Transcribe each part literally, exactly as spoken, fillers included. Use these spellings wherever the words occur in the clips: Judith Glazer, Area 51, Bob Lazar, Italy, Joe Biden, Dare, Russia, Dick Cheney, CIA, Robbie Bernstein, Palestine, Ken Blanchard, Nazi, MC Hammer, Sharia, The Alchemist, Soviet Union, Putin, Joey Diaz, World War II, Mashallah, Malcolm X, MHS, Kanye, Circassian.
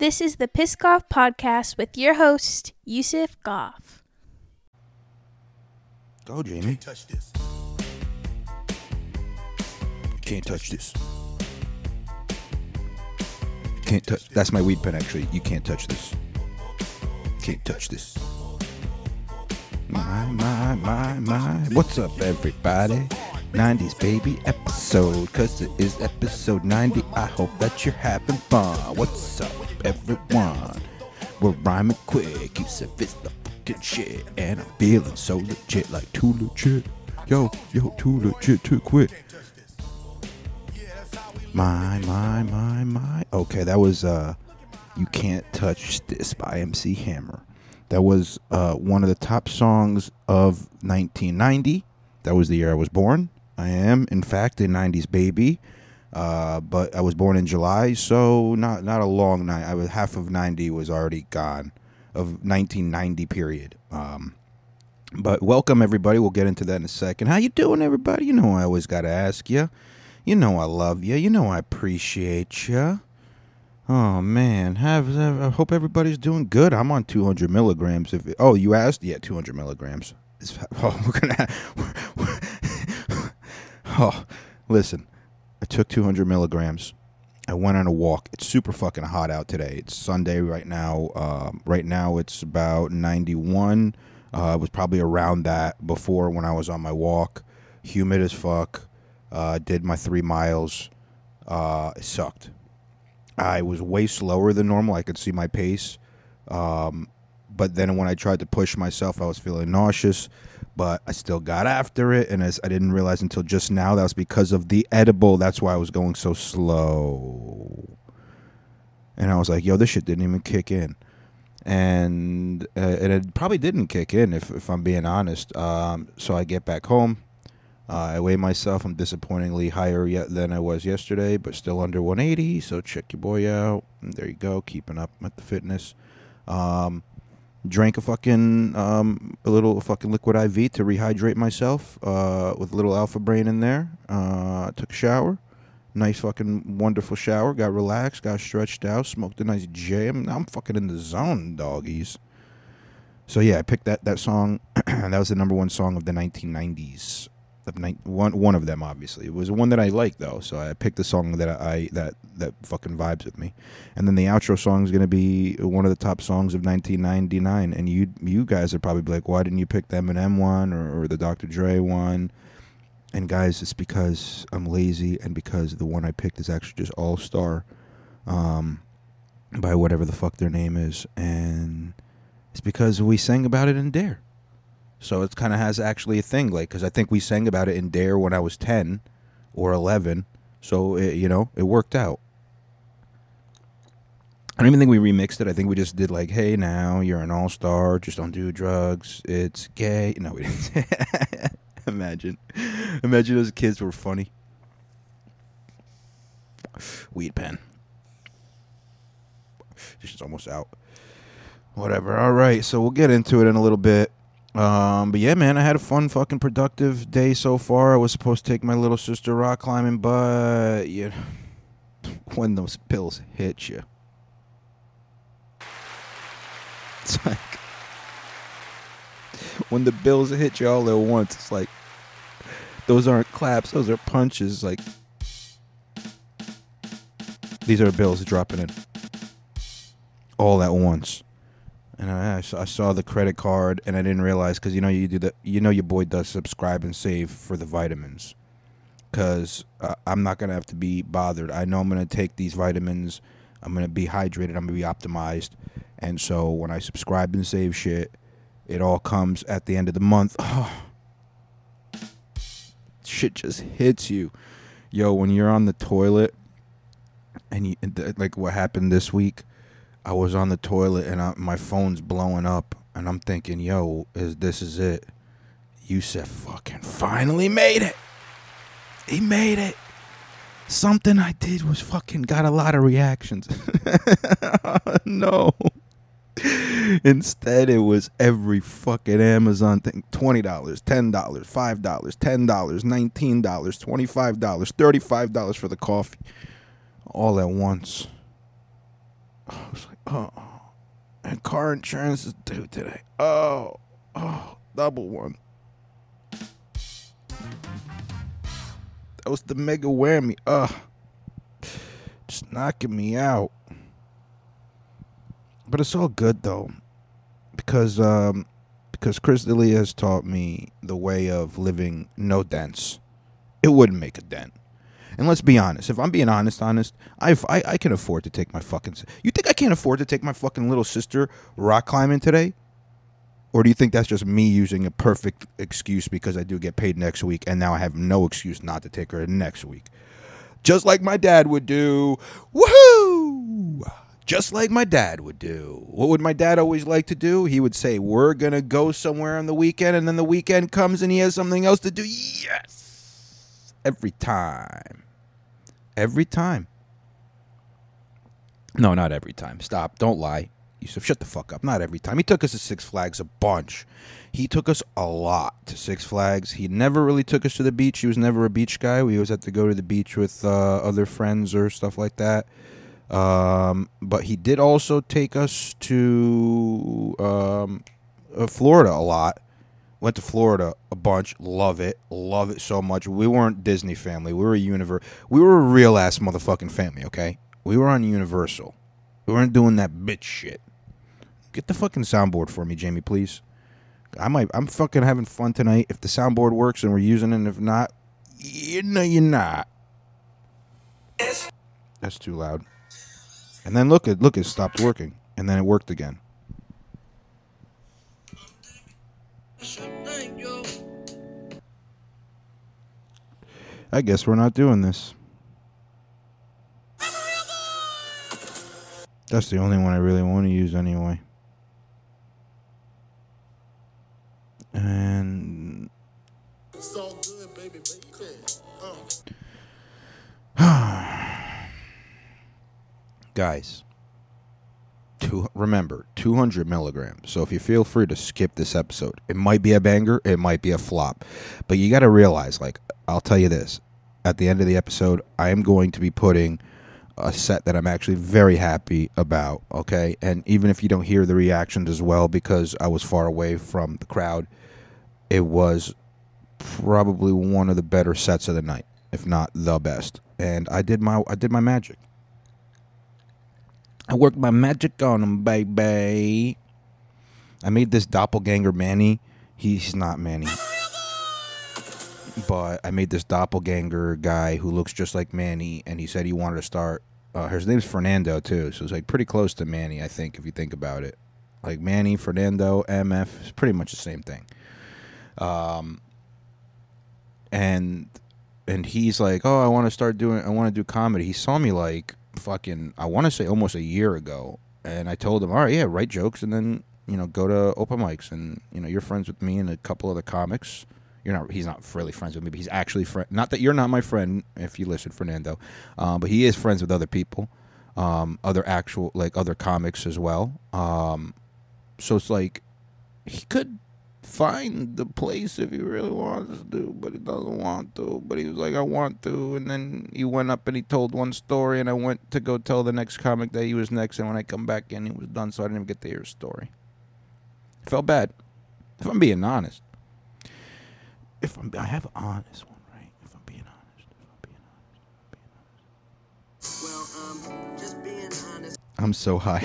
This is the Piss Goff Podcast with your host, Yusuf Goff. Go, Jamie. Can't touch this. Can't touch this. Can't touch. That's my weed pen, actually. You can't touch this. Can't touch this. My, my, my, my. What's up, everybody? nineties baby episode, cause it is episode ninety. I hope that you're having fun. What's up, everyone? We're rhyming quick. You said it's the fucking shit, and I'm feeling so legit, like too legit. Yo, yo, too legit, too quick. My, my, my, my. Okay, that was uh, You Can't Touch This by M C Hammer. That was uh one of the top songs of nineteen ninety. That was the year I was born. I am, in fact, a nineties baby, uh, but I was born in July, so not not a long night. I was half of ninety was already gone, of nineteen ninety period. Um, but welcome, everybody. We'll get into that in a second. How you doing, everybody? You know I always got to ask you. You know I love you. You know I appreciate you. Oh, man. Have, have I hope everybody's doing good. I'm on two hundred milligrams. If it, oh, you asked? Yeah, two hundred milligrams. Oh, we're gonna have, we're, we're, oh, listen, I took two hundred milligrams. I went on a walk. It's super fucking hot out today. It's Sunday right now. Um, right now it's about ninety-one. Uh, it was probably around that before when I was on my walk. Humid as fuck. Uh, did my three miles. Uh, it sucked. I was way slower than normal. I could see my pace. Um, But then when I tried to push myself, I was feeling nauseous, but I still got after it. And as I didn't realize until just now, that was because of the edible. That's why I was going so slow. And I was like, yo, this shit didn't even kick in. And, uh, and it probably didn't kick in, if, if I'm being honest. Um, so I get back home. Uh, I weigh myself. I'm disappointingly higher yet than I was yesterday, but still under one eighty. So check your boy out. And there you go. Keeping up with the fitness. Um... Drank a fucking, um, a little fucking liquid I V to rehydrate myself, uh, with a little Alpha Brain in there. Uh, took a shower. Nice fucking wonderful shower. Got relaxed, got stretched out, smoked a nice J. I'm, I'm fucking in the zone, doggies. So, yeah, I picked that, that song. That was the number one song of the nineteen nineties. Of ni- one, one of them, obviously. It was one that I liked, though. So I picked the song that I that that fucking vibes with me. And then the outro song is going to be one of the top songs of nineteen ninety-nine. And you you guys are probably like, why didn't you pick the Eminem one or, or the Doctor Dre one? And guys, it's because I'm lazy and because the one I picked is actually just All-Star um, by whatever the fuck their name is. And it's because we sang about it in Dare. So it kind of has actually a thing, like, because I think we sang about it in Dare when I was ten or eleven. So, it, you know, it worked out. I don't even think we remixed it. I think we just did like, hey, now you're an all-star. Just don't do drugs. It's gay. No, we didn't. Imagine. Imagine those kids were funny. Weed pen. This is almost out. Whatever. All right. So we'll get into it in a little bit. Um, but yeah, man, I had a fun fucking productive day so far. I was supposed to take my little sister rock climbing, but you know, when those pills hit you, it's like, when the bills hit you all at once, it's like, those aren't claps, those are punches, like, these are bills dropping in all at once. And I saw, I saw the credit card, and I didn't realize because you know you do the you know your boy does subscribe and save for the vitamins, because uh, I'm not gonna have to be bothered. I know I'm gonna take these vitamins. I'm gonna be hydrated. I'm gonna be optimized. And so when I subscribe and save shit, it all comes at the end of the month. Oh, shit just hits you, yo. When you're on the toilet, and you, like what happened this week. I was on the toilet and I, my phone's blowing up and I'm thinking, yo, is this is it? Yusuf fucking finally made it. He made it. Something I did was fucking got a lot of reactions. No. Instead, it was every fucking Amazon thing. twenty dollars, ten dollars, five dollars, ten dollars, nineteen dollars, twenty-five dollars, thirty-five dollars for the coffee. All at once. I was like, oh, and car insurance is due today. Oh, oh, double one. That was the mega whammy. Ugh, just knocking me out. But it's all good though, because um, because Chris D'Elia has taught me the way of living. No dents. It wouldn't make a dent. And let's be honest. If I'm being honest, honest, I've, I I can afford to take my fucking... You think I can't afford to take my fucking little sister rock climbing today? Or do you think that's just me using a perfect excuse because I do get paid next week and now I have no excuse not to take her next week? Just like my dad would do. Woohoo! Just like my dad would do. What would my dad always like to do? He would say, we're going to go somewhere on the weekend, and then the weekend comes and he has something else to do. Yes! Every time. Every time. No, not every time. Stop. Don't lie. Yusuf, shut the fuck up. Not every time. He took us to Six Flags a bunch. He took us a lot to Six Flags. He never really took us to the beach. He was never a beach guy. We always had to go to the beach with uh, other friends or stuff like that. Um, but he did also take us to um, uh, Florida a lot. Went to Florida a bunch. Love it. Love it so much. We weren't Disney family. We were a universe. We were a real ass motherfucking family, okay? We were on Universal. We weren't doing that bitch shit. Get the fucking soundboard for me, Jamie, please. I might I'm fucking having fun tonight. If the soundboard works and we're using it, and if not, you know you're not. That's too loud. And then look it look it stopped working. And then it worked again. I guess we're not doing this. That's the only one I really want to use anyway. And it's all good, baby, baby. Oh. Guys, two, remember, two hundred milligrams. So if you feel free to skip this episode, it might be a banger, it might be a flop. But you got to realize, like, I'll tell you this. At the end of the episode, I am going to be putting a set that I'm actually very happy about, okay? And even if you don't hear the reactions as well, because I was far away from the crowd, it was probably one of the better sets of the night, if not the best. And I did my I did my magic. I worked my magic on him, baby. I made this doppelganger Manny. He's not Manny. But I made this doppelganger guy who looks just like Manny, and he said he wanted to start. Uh, his name's Fernando, too, so it's like pretty close to Manny, I think, if you think about it. Like Manny, Fernando, M F, it's pretty much the same thing. Um, and and he's like, oh, I want to start doing, I want to do comedy. He saw me like fucking, I want to say almost a year ago, and I told him, all right, yeah, write jokes, and then, you know, go to open mics, and, you know, you're friends with me and a couple other comics. You're not. He's not really friends with me, but he's actually friend. Not that you're not my friend, if you listen, Fernando, um, but he is friends with other people, um, other actual like other comics as well. Um, so it's like he could find the place if he really wants to, but he doesn't want to. But he was like, I want to, and then he went up and he told one story, and I went to go tell the next comic that he was next, and when I come back in, he was done, so I didn't even get to hear his story. I felt bad, if I'm being honest. If I'm, I have an honest one, right? If I'm being honest, if I'm being honest, if I'm being honest. Well, um, just being honest. I'm so high.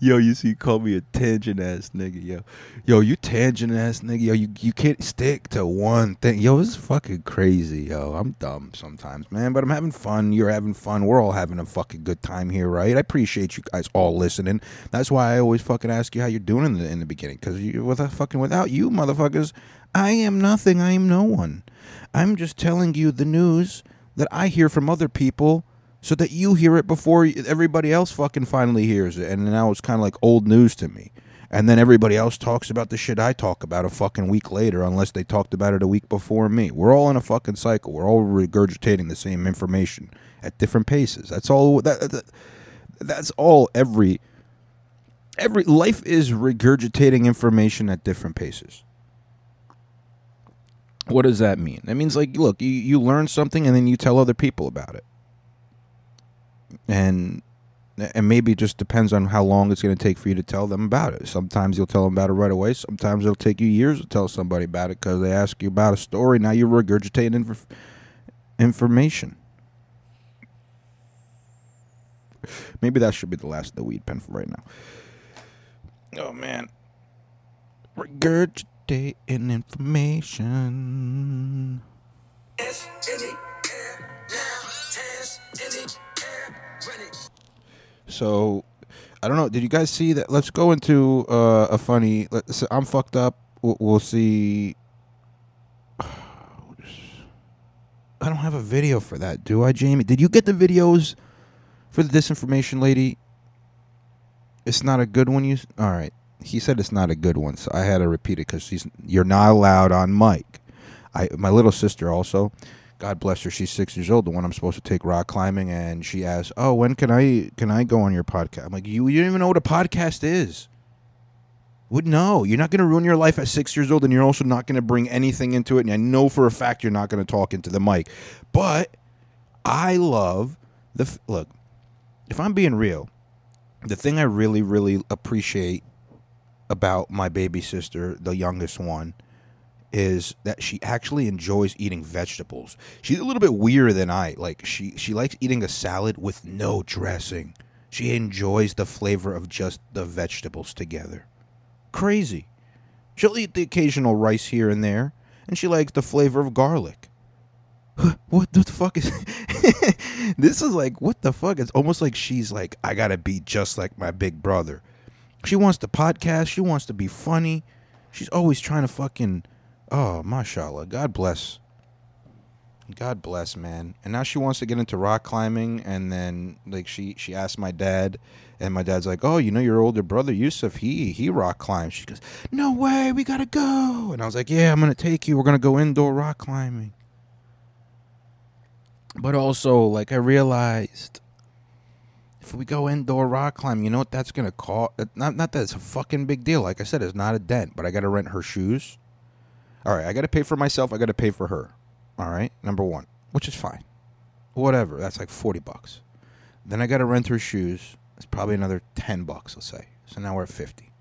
Yo, you see, you call me a tangent ass nigga, yo. Yo, you tangent ass nigga, yo. You you can't stick to one thing, yo. It's fucking crazy, yo. I'm dumb sometimes, man, but I'm having fun. You're having fun. We're all having a fucking good time here, right? I appreciate you guys all listening. That's why I always fucking ask you how you're doing in the, in the beginning, because you, without fucking without you, motherfuckers, I am nothing. I am no one. I'm just telling you the news that I hear from other people, so that you hear it before everybody else fucking finally hears it. And now it's kind of like old news to me. And then everybody else talks about the shit I talk about a fucking week later, unless they talked about it a week before me. We're all in a fucking cycle. We're all regurgitating the same information at different paces. That's all. That, that, that's all. Every every life is regurgitating information at different paces. what does that mean? That means, like, look, you, you learn something and then you tell other people about it. And and maybe it just depends on how long it's going to take for you to tell them about it. Sometimes you'll tell them about it right away. Sometimes it'll take you years to tell somebody about it because they ask you about a story. Now you're regurgitating inf- information. Maybe that should be the last of the weed pen for right now. Oh, man. Regurgitating information. It's in the air now. It's in the air. Ready. So, I don't know. Did you guys see that? Let's go into uh, a funny. Let's, I'm fucked up. We'll, we'll see. I don't have a video for that, do I, Jamie? Did you get the videos for the disinformation lady? It's not a good one. You all right? He said it's not a good one, so I had to repeat it because she's. You're not allowed on mic. I my little sister also. God bless her. She's six years old, the one I'm supposed to take rock climbing, and she asked, "Oh, when can I can I go on your podcast?" I'm like, "You you don't even know what a podcast is. Would no? You're not going to ruin your life at six years old, and you're also not going to bring anything into it. And I know for a fact you're not going to talk into the mic. But I love the f- look. If I'm being real, the thing I really really appreciate about my baby sister, the youngest one, is that she actually enjoys eating vegetables. She's a little bit weirder than I. Like, she, she likes eating a salad with no dressing. She enjoys the flavor of just the vegetables together. Crazy. She'll eat the occasional rice here and there, and she likes the flavor of garlic. What the fuck is... This is like, what the fuck? It's almost like she's like, I gotta be just like my big brother. She wants to podcast. She wants to be funny. She's always trying to fucking... Oh, mashallah. God bless. God bless, man. And now she wants to get into rock climbing. And then, like, she, she asked my dad. And my dad's like, oh, you know your older brother, Yusuf, he he rock climbs. She goes, no way, we got to go. And I was like, yeah, I'm going to take you. We're going to go indoor rock climbing. But also, like, I realized if we go indoor rock climbing, you know what that's going to cost? Not, not that it's a fucking big deal. Like I said, it's not a dent, but I got to rent her shoes. All right, I got to pay for myself. I got to pay for her. All right, number one, which is fine. Whatever, that's like forty bucks. Then I got to rent her shoes. It's probably another ten bucks, let's say. So now we're at fifty.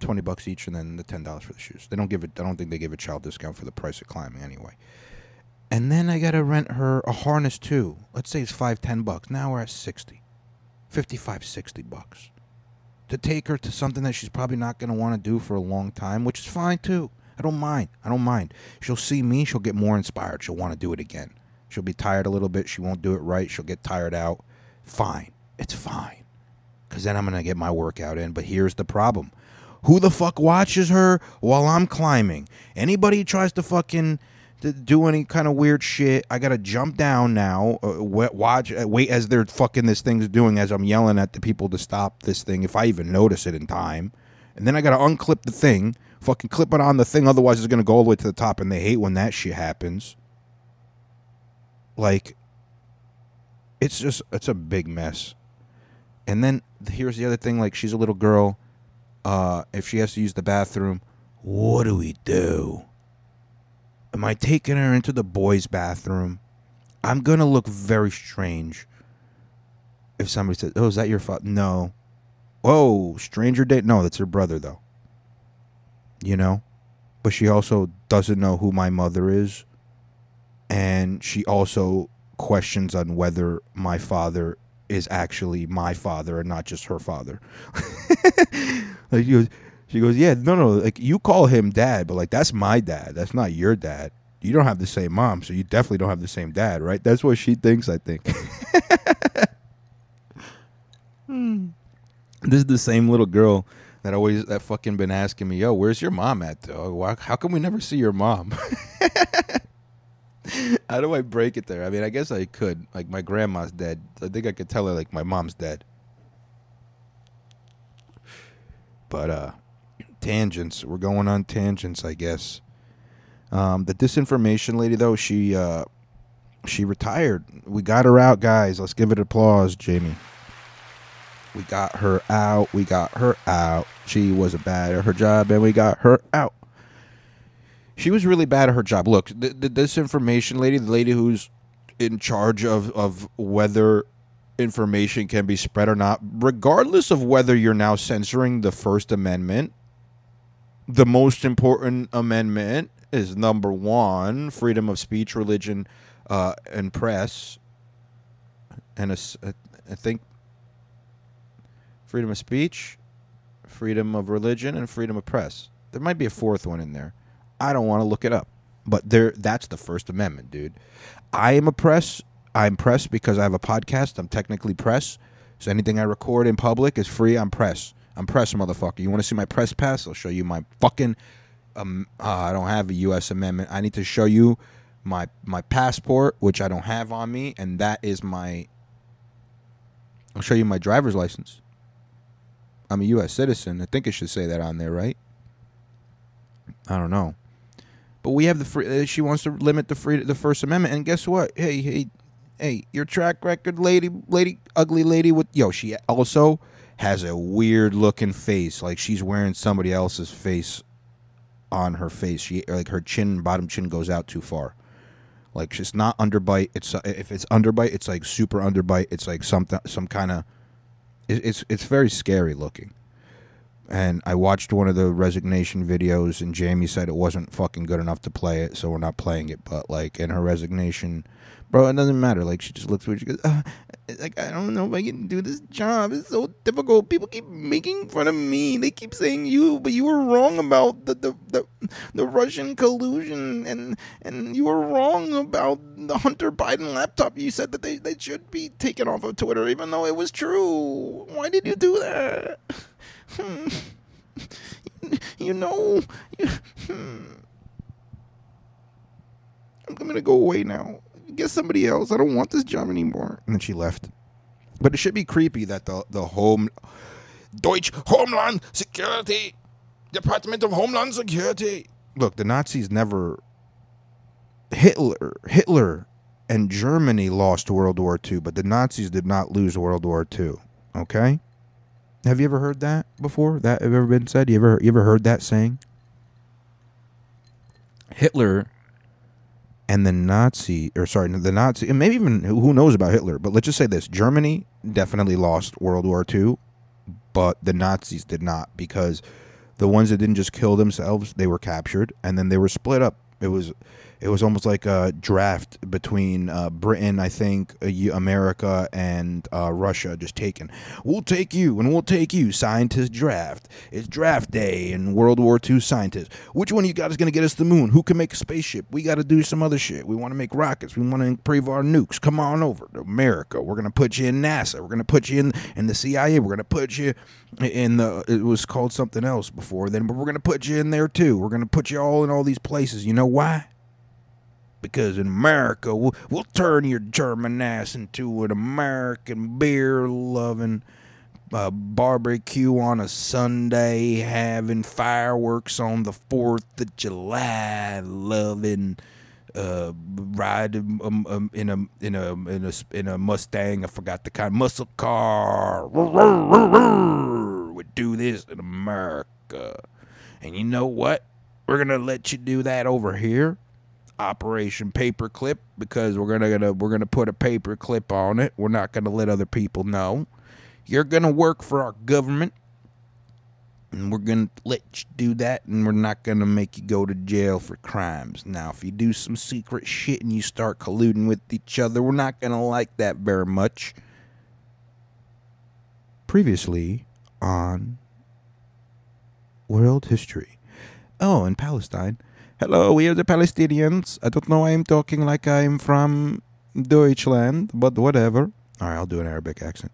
twenty bucks each and then the ten dollars for the shoes. They don't give it, I don't think they give a child discount for the price of climbing anyway. And then I got to rent her a harness too. Let's say it's five, ten bucks. Now we're at sixty. fifty-five, sixty bucks. To take her to something that she's probably not going to want to do for a long time, which is fine too. I don't mind. I don't mind. She'll see me. She'll get more inspired. She'll want to do it again. She'll be tired a little bit. She won't do it right. She'll get tired out. Fine. It's fine. Because then I'm going to get my workout in. But here's the problem. Who the fuck watches her while I'm climbing? Anybody tries to fucking to do any kind of weird shit, I got to jump down now. Uh, watch. Uh, wait as they're fucking this thing's doing as I'm yelling at the people to stop this thing. If I even notice it in time. And then I got to unclip the thing. Fucking clip it on the thing, otherwise it's going to go all the way to the top, and they hate when that shit happens. Like, it's just, it's a big mess. And then, here's the other thing, like, she's a little girl. Uh, if she has to use the bathroom, what do we do? Am I taking her into the boys' bathroom? I'm going to look very strange if somebody says, oh, is that your father? No. Oh, stranger date? No, that's her brother, though. You know, but she also doesn't know who my mother is. And she also questions on whether my father is actually my father and not just her father. Like she goes, she goes, yeah, no, no, like you call him dad, but like that's my dad. That's not your dad. You don't have the same mom, so you definitely don't have the same dad, right? That's what she thinks, I think. hmm. This is the same little girl. That always that fucking been asking me, yo, where's your mom at, though? Why, how come we never see your mom? How do I break it there? I mean, I guess I could. Like, my grandma's dead. I think I could tell her, like, my mom's dead. But, uh, tangents. We're going on tangents, I guess. Um, the disinformation lady, though, she, uh, she retired. We got her out, guys. Let's give it applause, Jamie. We got her out. We got her out. She wasn't bad at her job, and we got her out. She was really bad at her job. Look, the, the, this information lady, the lady who's in charge of, of whether information can be spread or not, regardless of whether you're now censoring the First Amendment, the most important amendment is number one, freedom of speech, religion, uh, and press. And a, a, I think freedom of speech, freedom of religion, and freedom of press. There might be a fourth one in there. I don't want to look it up, but there, that's the First Amendment, dude. I am a press. I'm press because I have a podcast. I'm technically press. So anything I record in public is free. I'm press. I'm press, motherfucker. You want to see my press pass? I'll show you my fucking, um, uh, I don't have a U S amendment. I need to show you my, my passport, which I don't have on me. And that is my, I'll show you my driver's license. I'm a U S citizen. I think it should say that on there, right? I don't know. But we have the free, she wants to limit the free, the First Amendment, and guess what? Hey, hey, hey, your track record, lady, lady, ugly lady with, yo, she also has a weird looking face, like she's wearing somebody else's face on her face. She, like, her chin, bottom chin goes out too far. Like, she's not underbite. It's uh, if it's underbite, it's like super underbite. It's like something, some kind of, it, it's it's very scary looking. And I watched one of the resignation videos, and Jamie said it wasn't fucking good enough to play it, so we're not playing it. But, like, in her resignation, bro, it doesn't matter. Like, she just looks weird. She goes, uh, like, I don't know if I can do this job. It's so difficult. People keep making fun of me. They keep saying you, but you were wrong about the the, the, the Russian collusion, and and you were wrong about the Hunter Biden laptop. You said that they, they should be taken off of Twitter, even though it was true. Why did you do that? Hmm. You know, you, hmm. I'm going to go away now. Get somebody else. I don't want this job anymore. And then she left. But it should be creepy that the, the home Deutsche Homeland Security, Department of Homeland Security. Look, the Nazis never, Hitler, Hitler and Germany lost World War Two, but the Nazis did not lose World War Two. Okay? Have you ever heard that before? That have ever been said? You ever you ever heard that saying? Hitler and the Nazi, or sorry, the Nazi, and maybe even who knows about Hitler, but let's just say this: Germany definitely lost World War Two, but the Nazis did not, because the ones that didn't just kill themselves, they were captured, and then they were split up. It was it was almost like a draft between uh, Britain, I think, America, and uh, Russia, just taken. We'll take you, and we'll take you. Scientist draft. It's draft day in World War Two scientists. Which one of you guys is going to get us to the moon? Who can make a spaceship? We got to do some other shit. We want to make rockets. We want to improve our nukes. Come on over to America. We're going to put you in NASA. We're going to put you in, in the C I A. We're going to put you in the, it was called something else before then, but we're going to put you in there too. We're going to put you all in all these places. You know why? Because in America, we'll, we'll turn your German ass into an American beer-loving, uh, barbecue on a Sunday, having fireworks on the fourth of July, loving, uh, ride um, um, in, a, in a in a in a Mustang. I forgot the kind, muscle car. We do this in America, and you know what? We're gonna let you do that over here. Operation Paperclip, because we're gonna, gonna we're gonna put a paperclip on it. We're not gonna let other people know. You're gonna work for our government, and we're gonna let you do that, and we're not gonna make you go to jail for crimes. Now, if you do some secret shit and you start colluding with each other, we're not gonna like that very much. Previously on World History. Oh, in Palestine. Hello, we are the Palestinians. I don't know why I'm talking like I'm from Deutschland, but whatever. All right, I'll do an Arabic accent.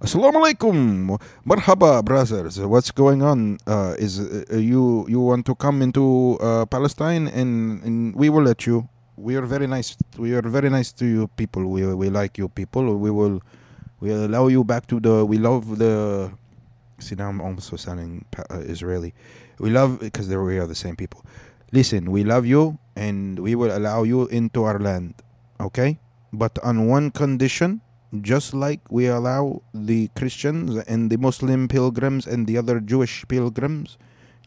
Assalamu alaikum. Marhaba, brothers. What's going on? Uh, is uh, you you want to come into uh, Palestine, and, and we will let you. We are very nice. We are very nice to you people. We we like you people. We will we allow you back to the. We love the. See, now I'm also sounding uh, Israeli. We love, because we are the same people. Listen, we love you, and we will allow you into our land, okay? But on one condition, just like we allow the Christians and the Muslim pilgrims and the other Jewish pilgrims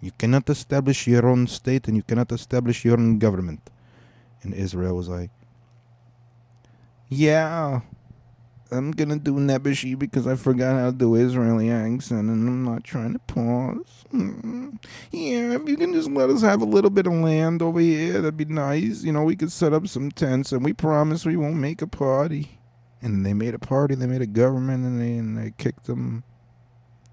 You cannot establish your own state and you cannot establish your own government. And Israel was like, yeah, I'm going to do Nebushi because I forgot how to do Israeli accent and I'm not trying to pause. Mm. Yeah, if you can just let us have a little bit of land over here, that'd be nice. You know, we could set up some tents and we promise we won't make a party. And they made a party, they made a government, and they, and they kicked them.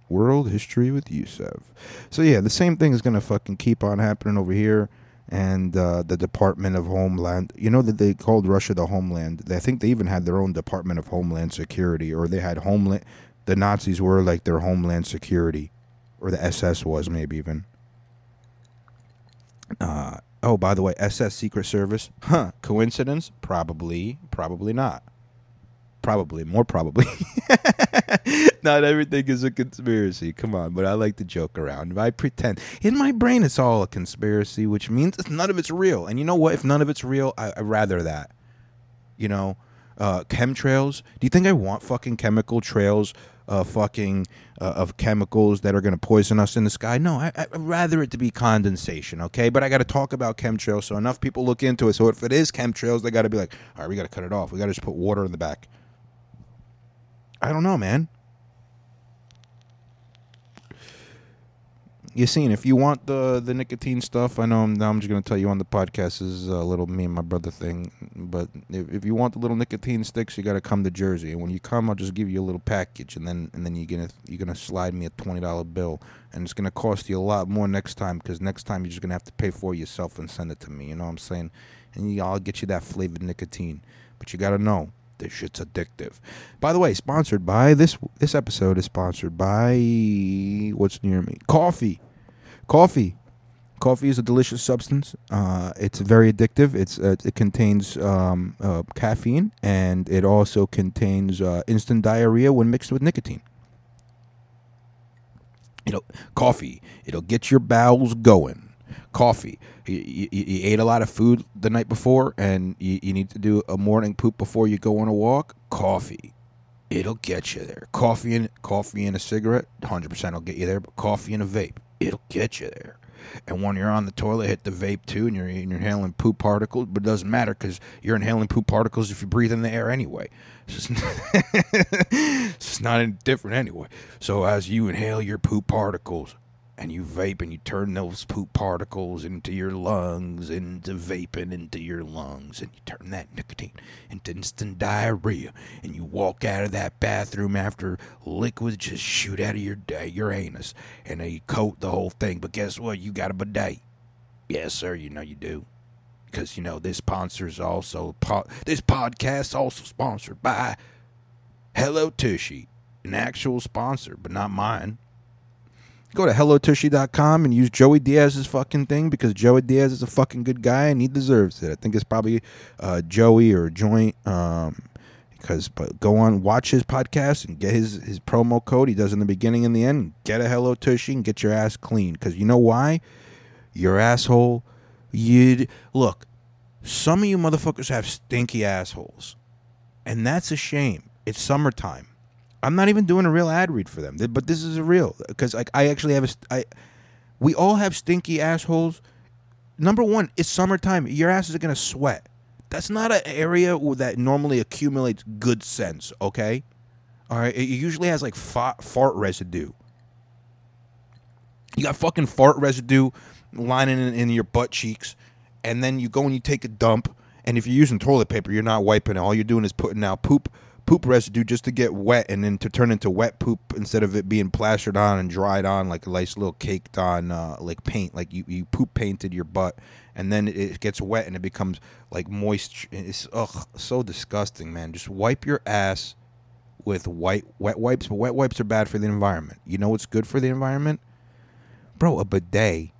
World history with Yusuf. So yeah, the same thing is going to fucking keep on happening over here. And uh, the Department of Homeland, you know that they called Russia the Homeland. I think they even had their own Department of Homeland Security, or they had Homeland. The Nazis were like their Homeland Security, or the S S was maybe even. Uh, oh, by the way, S S Secret Service. Huh? Coincidence? Probably. Probably not. Probably. More probably. Not everything is a conspiracy. Come on, but I like to joke around. I pretend. In my brain, it's all a conspiracy, which means none of it's real. And you know what? If none of it's real, I, I'd rather that. You know, uh, chemtrails. Do you think I want fucking chemical trails uh, fucking uh, of chemicals that are going to poison us in the sky? No, I, I'd rather it to be condensation, okay? But I got to talk about chemtrails so enough people look into it. So if it is chemtrails, they got to be like, all right, we got to cut it off. We got to just put water in the back. I don't know, man. You seen, if you want the the nicotine stuff, I know I'm, now I'm just going to tell you on the podcast, this is a little me and my brother thing, but if, if you want the little nicotine sticks, you got to come to Jersey, and when you come, I'll just give you a little package, and then and then you're going to you're gonna slide me a twenty dollar bill, and it's going to cost you a lot more next time, because next time you're just going to have to pay for it yourself and send it to me, you know what I'm saying? And I'll get you that flavored nicotine, but you got to know. This shit's addictive. By the way, sponsored by this this episode is sponsored by what's near me? Coffee. Coffee. Coffee is a delicious substance. Uh, it's very addictive. It's uh, it contains um, uh, caffeine, and it also contains uh, instant diarrhea when mixed with nicotine. You know, coffee. It'll get your bowels going. Coffee. You, you, you ate a lot of food the night before, and you, you need to do a morning poop before you go on a walk. Coffee, it'll get you there. Coffee and coffee and a cigarette, one hundred percent will get you there. But coffee and a vape, it'll get you there. And when you're on the toilet, hit the vape too, and you're, and you're inhaling poop particles. But it doesn't matter because you're inhaling poop particles if you breathe in the air anyway. It's, just it's not any different anyway. So as you inhale your poop particles. And you vape and you turn those poop particles into your lungs, into vaping into your lungs. And you turn that nicotine into instant diarrhea. And you walk out of that bathroom after liquids just shoot out of your your anus. And they coat the whole thing. But guess what? You got a bidet. Yes, sir. You know you do. Because, you know, this sponsor's also, po- this podcast's also sponsored by Hello Tushy. An actual sponsor, but not mine. Go to hello tushy dot com and use Joey Diaz's fucking thing because Joey Diaz is a fucking good guy and he deserves it. I think it's probably uh, Joey or Joint. Um, because but go on, watch his podcast and get his, his promo code he does in the beginning and the end. Get a Hello Tushy and get your ass clean because you know why? Your asshole. You'd look, some of you motherfuckers have stinky assholes, and that's a shame. It's summertime. I'm not even doing a real ad read for them, but this is a real because like I actually have a I, we all have stinky assholes. Number one, it's summertime. Your asses are gonna sweat. That's not an area that normally accumulates good scents. Okay, all right. It usually has like fa- fart residue. You got fucking fart residue lining in, in your butt cheeks, and then you go and you take a dump. And if you're using toilet paper, you're not wiping it. All you're doing is putting out poop. Poop residue just to get wet and then to turn into wet poop instead of it being plastered on and dried on like a nice little caked on uh, like paint, like you, you poop painted your butt and then it gets wet and it becomes like moist. It's ugh, so disgusting, man. Just wipe your ass with white wet wipes, but wet wipes are bad for the environment. You know what's good for the environment? Bro, a bidet.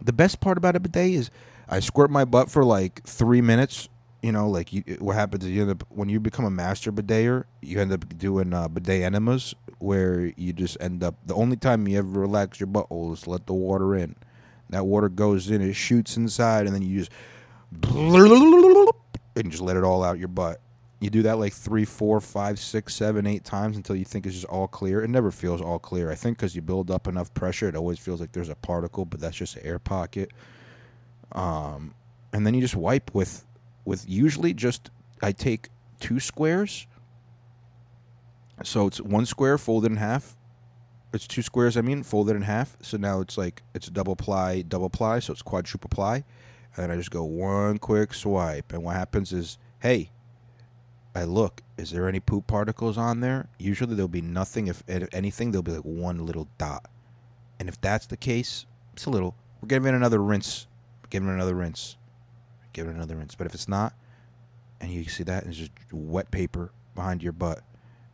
The best part about a bidet is I squirt my butt for like three minutes. You know, like you, what happens is you end up, when you become a master bideter, you end up doing uh, bidet enemas where you just end up, the only time you ever relax your butthole is to let the water in. That water goes in, it shoots inside, and then you just, and just let it all out your butt. You do that like three, four, five, six, seven, eight times until you think it's just all clear. It never feels all clear. I think because you build up enough pressure, it always feels like there's a particle, but that's just an air pocket. Um, and then you just wipe with, with usually just, I take two squares. So it's one square folded in half. It's two squares, I mean, folded in half. So now it's like, it's double ply, double ply. So it's quadruple ply. And then I just go one quick swipe. And what happens is, hey, I look, is there any poop particles on there? Usually there'll be nothing. If anything, there'll be like one little dot. And if that's the case, it's a little. We're giving it another rinse. We're giving it another rinse. We're giving it another rinse. But if it's not, and you see that, and it's just wet paper behind your butt,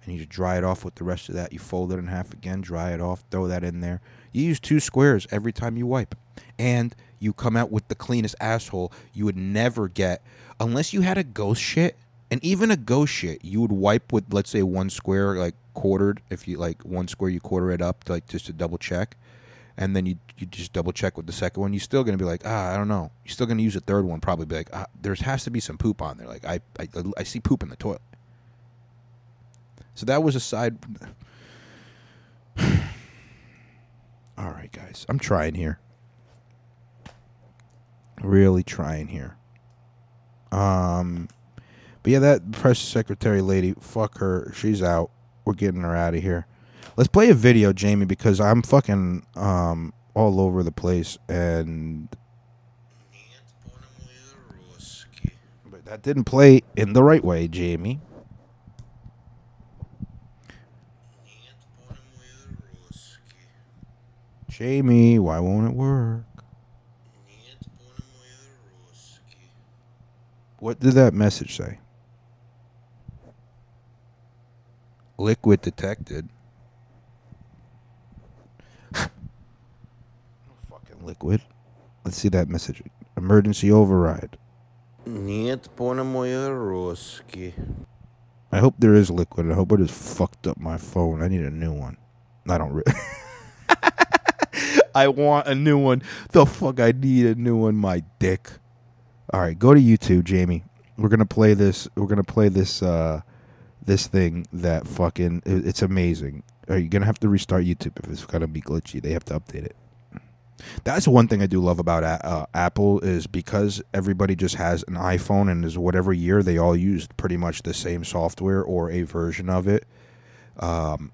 and you just dry it off with the rest of that. You fold it in half again, dry it off, throw that in there. You use two squares every time you wipe. And you come out with the cleanest asshole you would never get, unless you had a ghost shit. And even a ghost shit, you would wipe with, let's say, one square, like, quartered. If you, like, one square, you quarter it up, to, like, just to double check. And then you you just double check with the second one. You're still going to be like, ah, I don't know. You're still going to use a third one, probably be like, ah, there has to be some poop on there. Like, I, I, I see poop in the toilet. So that was a side. All right, guys. I'm trying here. Really trying here. Um... But yeah, that press secretary lady, fuck her. She's out. We're getting her out of here. Let's play a video, Jamie, because I'm fucking um, all over the place. And but that didn't play in the right way, Jamie. Jamie, why won't it work? What did that message say? Liquid detected. No fucking liquid. Let's see that message. Emergency override. Нет, по-моему, русский. I hope there is liquid. I hope I just fucked up my phone. I need a new one. I don't. Re- I want a new one. The fuck, I need a new one, my dick. All right, go to YouTube, Jamie. We're gonna play this. We're gonna play this. Uh, This thing that fucking, it's amazing. Are you going to have to restart YouTube if it's going to be glitchy? They have to update it. That's one thing I do love about uh, Apple is because everybody just has an iPhone and is whatever year they all used pretty much the same software or a version of it. Um,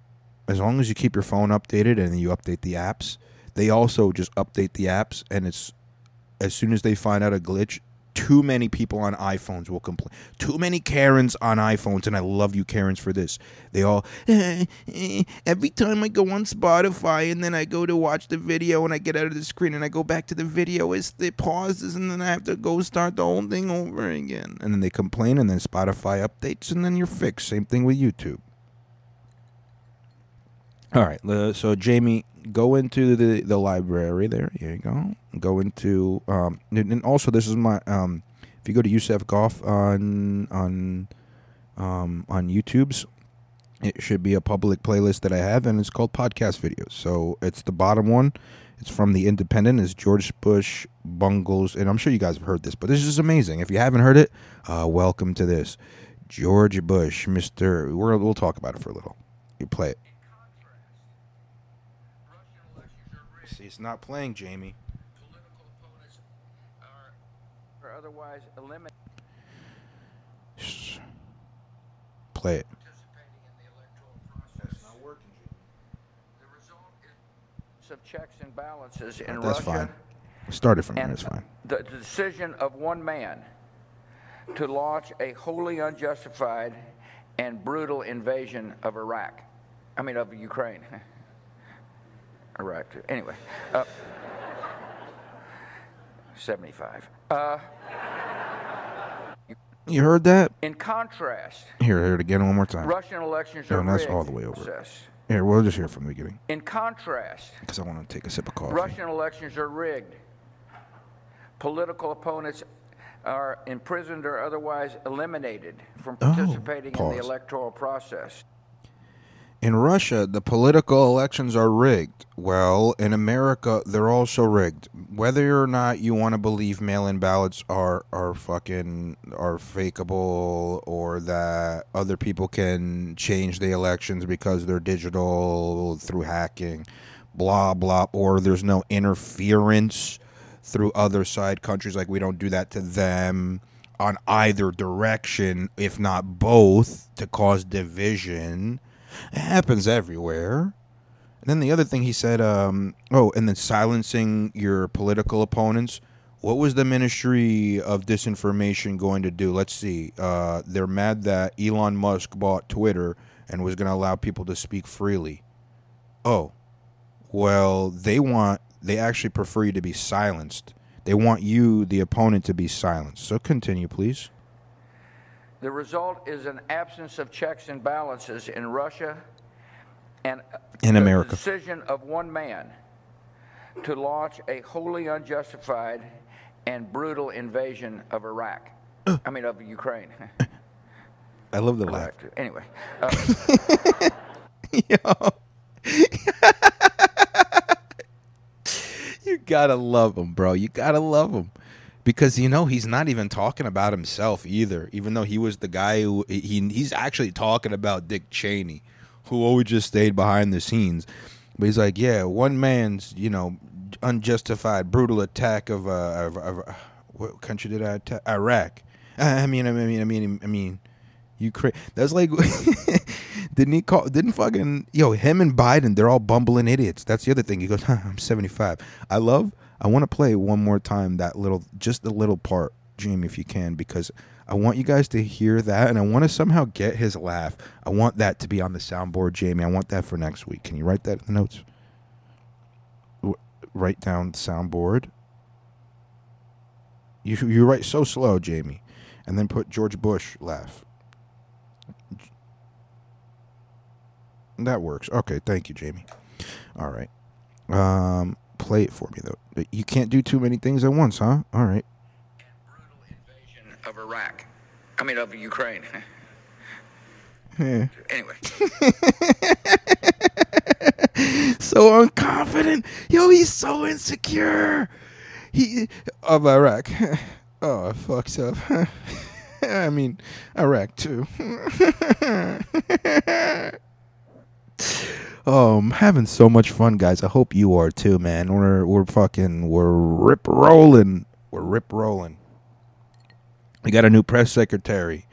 as long as you keep your phone updated and you update the apps, they also just update the apps. And it's as soon as they find out a glitch, too many people on iPhones will complain. Too many Karens on iPhones, and I love you Karens for this. They all, eh, eh, every time I go on Spotify and then I go to watch the video and I get out of the screen and I go back to the video, it's, it pauses and then I have to go start the whole thing over again. And then they complain and then Spotify updates and then you're fixed. Same thing with YouTube. All right, uh, so Jamie, go into the, the library there. Here you go. Go into, um, and, and also this is my, um, if you go to Yusuf Goff on on um, on YouTube's, it should be a public playlist that I have, and it's called Podcast Videos. So it's the bottom one. It's from The Independent. It's George Bush bungles, and I'm sure you guys have heard this, but this is amazing. If you haven't heard it, uh, welcome to this. George Bush, Mister We're, we'll talk about it for a little. You play it. See, it's not playing, Jamie. Are, are otherwise eliminated. Play it. That's not working, Jamie. The result is of checks and balances in Russia. That's fine. We started from there. That's fine. The decision of one man to launch a wholly unjustified and brutal invasion of Iraq. I mean, of Ukraine. Iraq. Anyway, uh, seventy-five. Uh, you heard that? In contrast, here, hear it again one more time. Russian elections no, are rigged. That's all the way over. Process. Here, we'll just hear from the beginning. In contrast, because I want to take a sip of coffee. Russian elections are rigged. Political opponents are imprisoned or otherwise eliminated from participating oh, in the electoral process. In Russia, the political elections are rigged. Well, in America, they're also rigged. Whether or not you want to believe mail-in ballots are, are fucking are fakeable, or that other people can change the elections because they're digital through hacking, blah, blah, or there's no interference through other side countries, like we don't do that to them on either direction, if not both, to cause division. It happens everywhere. And then the other thing he said, um, oh, and then silencing your political opponents. What was the Ministry of Disinformation going to do? Let's see. Uh, they're mad that Elon Musk bought Twitter and was going to allow people to speak freely. Oh, well, they want, they actually prefer you to be silenced. They want you, the opponent, to be silenced. So continue, please. The result is an absence of checks and balances in Russia and in America. The decision of one man to launch a wholly unjustified and brutal invasion of Iraq. I mean, of Ukraine. I love the laugh. Anyway. Uh, Yo. You gotta love him, bro. You gotta love him. Because, you know, he's not even talking about himself either, even though he was the guy who he he's actually talking about Dick Cheney, who always just stayed behind the scenes. But he's like, yeah, one man's, you know, unjustified, brutal attack of, uh, of, of what country did I attack? Iraq. I mean, I mean, I mean, I mean, Ukraine. That's like, didn't he call, didn't fucking, yo, him and Biden, they're all bumbling idiots. That's the other thing. He goes, huh, I'm seventy-five. I love I want to play one more time that little, just the little part, Jim, if you can, because I want you guys to hear that, and I want to somehow get his laugh. I want that to be on the soundboard, Jamie. I want that for next week. Can you write that in the notes? W- write down soundboard. You you write so slow, Jamie, and then put George Bush laugh. That works. Okay, thank you, Jamie. All right. Um... Play it for me, though. You can't do too many things at once, huh? All right. Brutal invasion of Iraq. I mean, of Ukraine. Yeah. Anyway. So unconfident. Yo, he's so insecure. He of Iraq. Oh, I fucked up. I mean, Iraq, too. Oh, I'm having so much fun, guys. I hope you are too, man. We're we're fucking we're rip rolling. We're rip rolling. We got a new press secretary,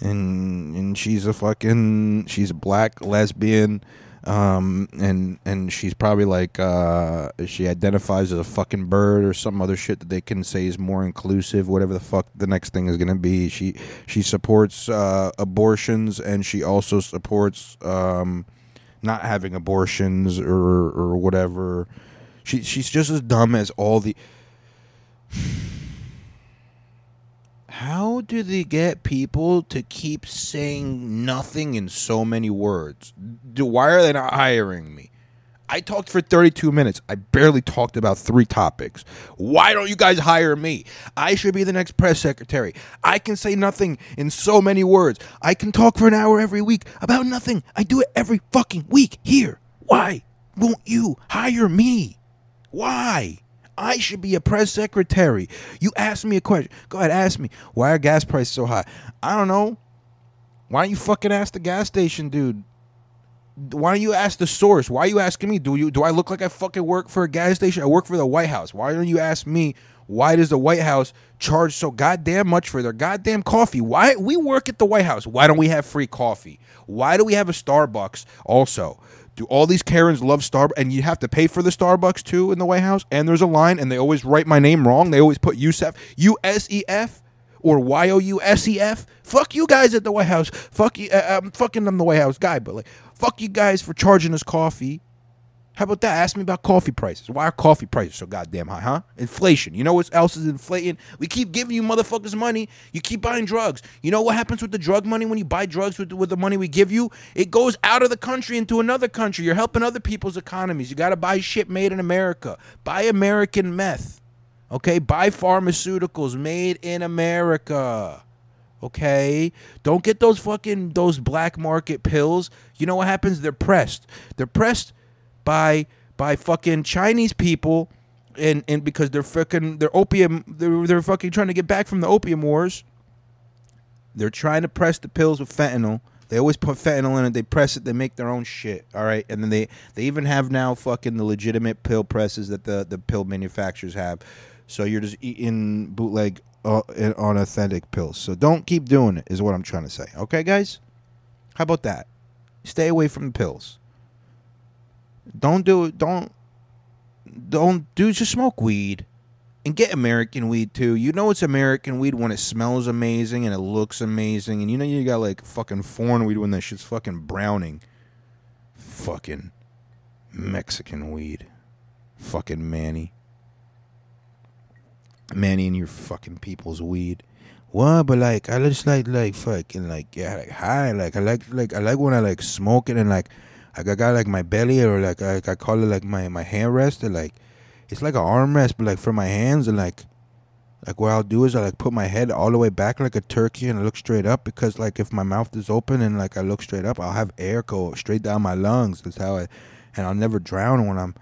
and and she's a fucking she's a black lesbian, um, and and she's probably like uh, she identifies as a fucking bird or some other shit that they can say is more inclusive. Whatever the fuck the next thing is gonna be, she she supports uh, abortions, and she also supports. Um, Not having abortions or or whatever, she she's just as dumb as all the. How do they get people to keep saying nothing in so many words? Do why are they not hiring me? I talked for thirty-two minutes. I barely talked about three topics. Why don't you guys hire me? I should be the next press secretary. I can say nothing in so many words. I can talk for an hour every week about nothing. I do it every fucking week here. Why won't you hire me? Why? I should be a press secretary. You ask me a question. Go ahead, ask me. Why are gas prices so high? I don't know. Why don't you fucking ask the gas station dude? Why don't you ask the source? Why are you asking me? Do you do I look like I fucking work for a gas station? I work for the White House. Why don't you ask me? Why does the White House charge so goddamn much for their goddamn coffee? Why we work at the White House? Why don't we have free coffee? Why do we have a Starbucks? Also, do all these Karens love Starbucks? And you have to pay for the Starbucks too in the White House. And there's a line, and they always write my name wrong. They always put Yusef, U S E F. Or Y O U S E F. Fuck you guys at the White House. Fuck you. Uh, I'm fucking I'm the White House guy, but like, fuck you guys for charging us coffee. How about that? Ask me about coffee prices. Why are coffee prices so goddamn high, huh? Inflation. You know what else is inflating? We keep giving you motherfuckers money. You keep buying drugs. You know what happens with the drug money when you buy drugs with, with the money we give you? It goes out of the country into another country. You're helping other people's economies. You got to buy shit made in America. Buy American meth. Okay, buy pharmaceuticals made in America. Okay, don't get those fucking those black market pills. You know what happens? They're pressed. They're pressed by by fucking Chinese people, and and because they're fucking they're opium they're they're fucking trying to get back from the opium wars. They're trying to press the pills with fentanyl. They always put fentanyl in it. They press it. They make their own shit. All right, and then they they even have now fucking the legitimate pill presses that the the pill manufacturers have. So you're just eating bootleg. Uh, on authentic pills. So don't keep doing it is what I'm trying to say. Okay, guys? How about that? Stay away from the pills. Don't do it. Don't. Don't do. Just smoke weed. And get American weed, too. You know it's American weed when it smells amazing and it looks amazing. And you know you got, like, fucking foreign weed when that shit's fucking browning. Fucking Mexican weed. Fucking Manny. Manny and your fucking people's weed. Well, but like I just like like fucking like yeah like high like I like like I like when I like smoke it and like I got like my belly or like I, I call it like my my hand rest or like it's like an arm rest but like for my hands and like like what I'll do is I like put my head all the way back like a turkey and I look straight up because like if my mouth is open and like I look straight up I'll have air go straight down my lungs. That's how I and I'll never drown when I'm.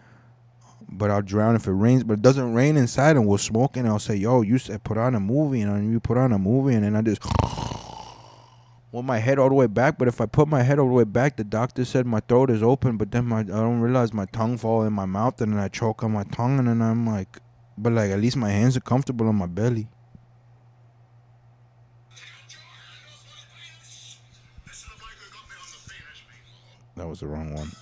But I'll drown if it rains. But it doesn't rain inside, and we'll smoke, and I'll say, "Yo, you said put on a movie," and then you put on a movie, and then I just with my head all the way back. But if I put my head all the way back, the doctor said my throat is open. But then my I don't realize my tongue fall in my mouth, and then I choke on my tongue, and then I'm like, but like at least my hands are comfortable on my belly. That was the wrong one.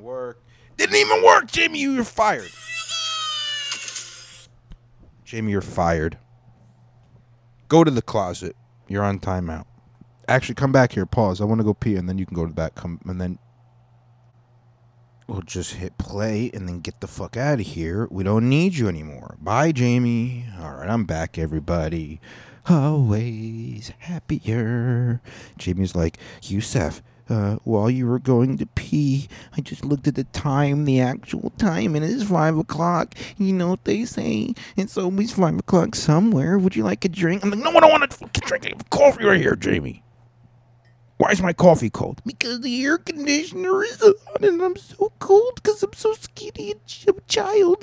Work. Didn't even work, Jimmy. You're fired. Jimmy, you're fired. Go to the closet. You're on timeout. Actually, come back here. Pause. I want to go pee, and then you can go to the back. Come, and then we'll just hit play, and then get the fuck out of here. We don't need you anymore. Bye, Jamie. All right, I'm back, everybody. Always happier. Jamie's like, Yusuf. Uh, while you were going to pee, I just looked at the time, the actual time, and it's five o'clock. You know what they say? It's always five o'clock somewhere. Would you like a drink? I'm like, no, I don't want a drink. I have coffee right here, Jamie. Why is my coffee cold? Because the air conditioner is on, and I'm so cold because I'm so skinny and ch- child.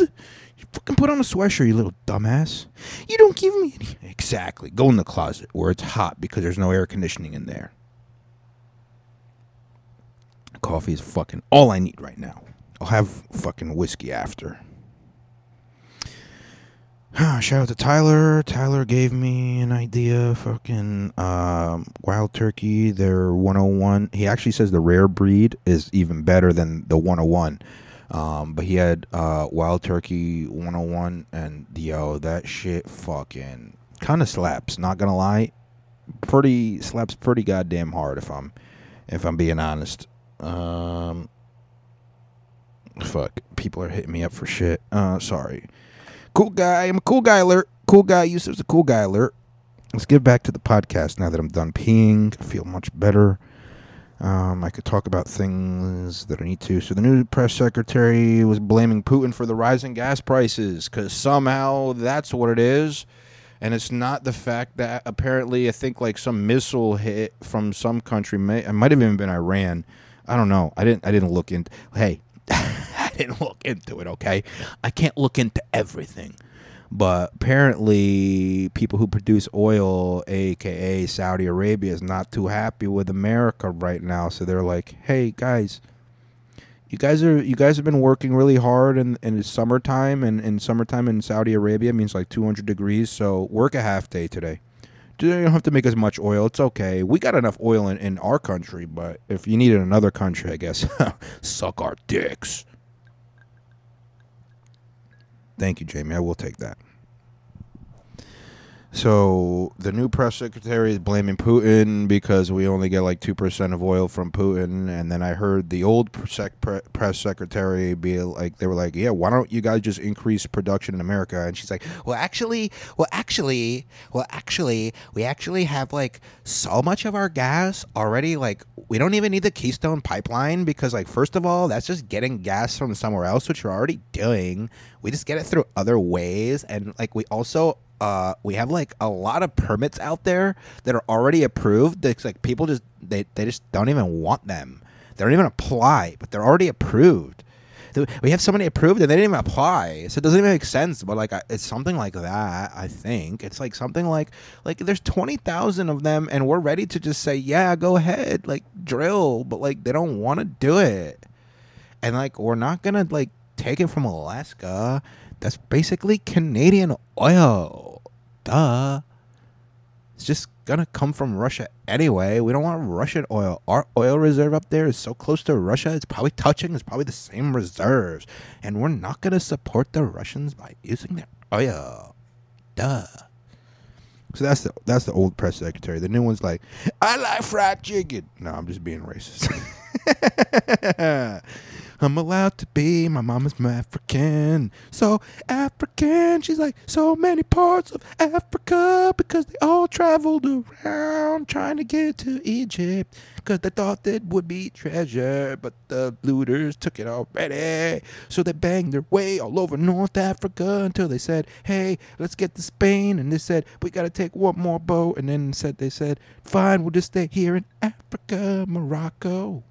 You fucking put on a sweatshirt, you little dumbass. You don't give me any. Exactly. Go in the closet where it's hot because there's no air conditioning in there. Coffee is fucking all I need right now. I'll have fucking whiskey after. Shout out to Tyler. Tyler gave me an idea. Fucking um, Wild Turkey. They're one oh one. He actually says the rare breed is even better than the one oh one. Um, but he had uh, Wild Turkey one oh one. And yo, that shit fucking kind of slaps. Not gonna lie. Pretty slaps pretty goddamn hard if I'm, if I'm being honest. Um, fuck, people are hitting me up for shit. Uh, sorry. Cool guy, I'm a cool guy alert. Cool guy, Yusuf's a cool guy alert. Let's get back to the podcast now that I'm done peeing. I feel much better. Um, I could talk about things that I need to. So the new press secretary was blaming Putin for the rising gas prices, because somehow that's what it is. And it's not the fact that apparently I think like some missile hit from some country. May, it might have even been Iran. I don't know. I didn't. I didn't look into. Hey, I didn't look into it. Okay, I can't look into everything. But apparently, people who produce oil, aka Saudi Arabia, is not too happy with America right now. So they're like, "Hey guys, you guys are you guys have been working really hard, and and it's summertime, and and summertime in Saudi Arabia means like two hundred degrees. So work a half day today." You don't have to make as much oil. It's okay. We got enough oil in, in our country, but if you need it in another country, I guess, suck our dicks. Thank you, Jamie. I will take that. So the new press secretary is blaming Putin because we only get like two percent of oil from Putin. And then I heard the old press secretary be like, they were like, yeah, why don't you guys just increase production in America? And she's like, well, actually, well, actually, well, actually, we actually have like so much of our gas already. Like we don't even need the Keystone pipeline because like, first of all, that's just getting gas from somewhere else, which we're already doing. We just get it through other ways. And like we also uh, we have like a lot of permits out there that are already approved. That's like people just they, they just don't even want them. They don't even apply, but they're already approved. We have so many approved and they didn't even apply, so it doesn't even make sense. But like, it's something like that. I think it's like something like like there's twenty thousand of them, and we're ready to just say, yeah, go ahead, like drill. But like, they don't want to do it, and like, we're not gonna like take it from Alaska. That's basically Canadian oil. Duh. It's just gonna come from Russia anyway. We don't want Russian oil. Our oil reserve up there is so close to Russia, it's probably touching, it's probably the same reserves, and we're not gonna support the Russians by using their oil. Duh. So that's the that's the old press secretary. The new one's like, I like fried chicken. No, I'm just being racist. I'm allowed to be. My mama's African, so African. She's like so many parts of Africa because they all traveled around trying to get to Egypt because they thought it would be treasure, but the looters took it already. So they banged their way all over North Africa until they said, "Hey, let's get to Spain." And they said, "We gotta take one more boat." And then said, "They said, fine, we'll just stay here in Africa, Morocco."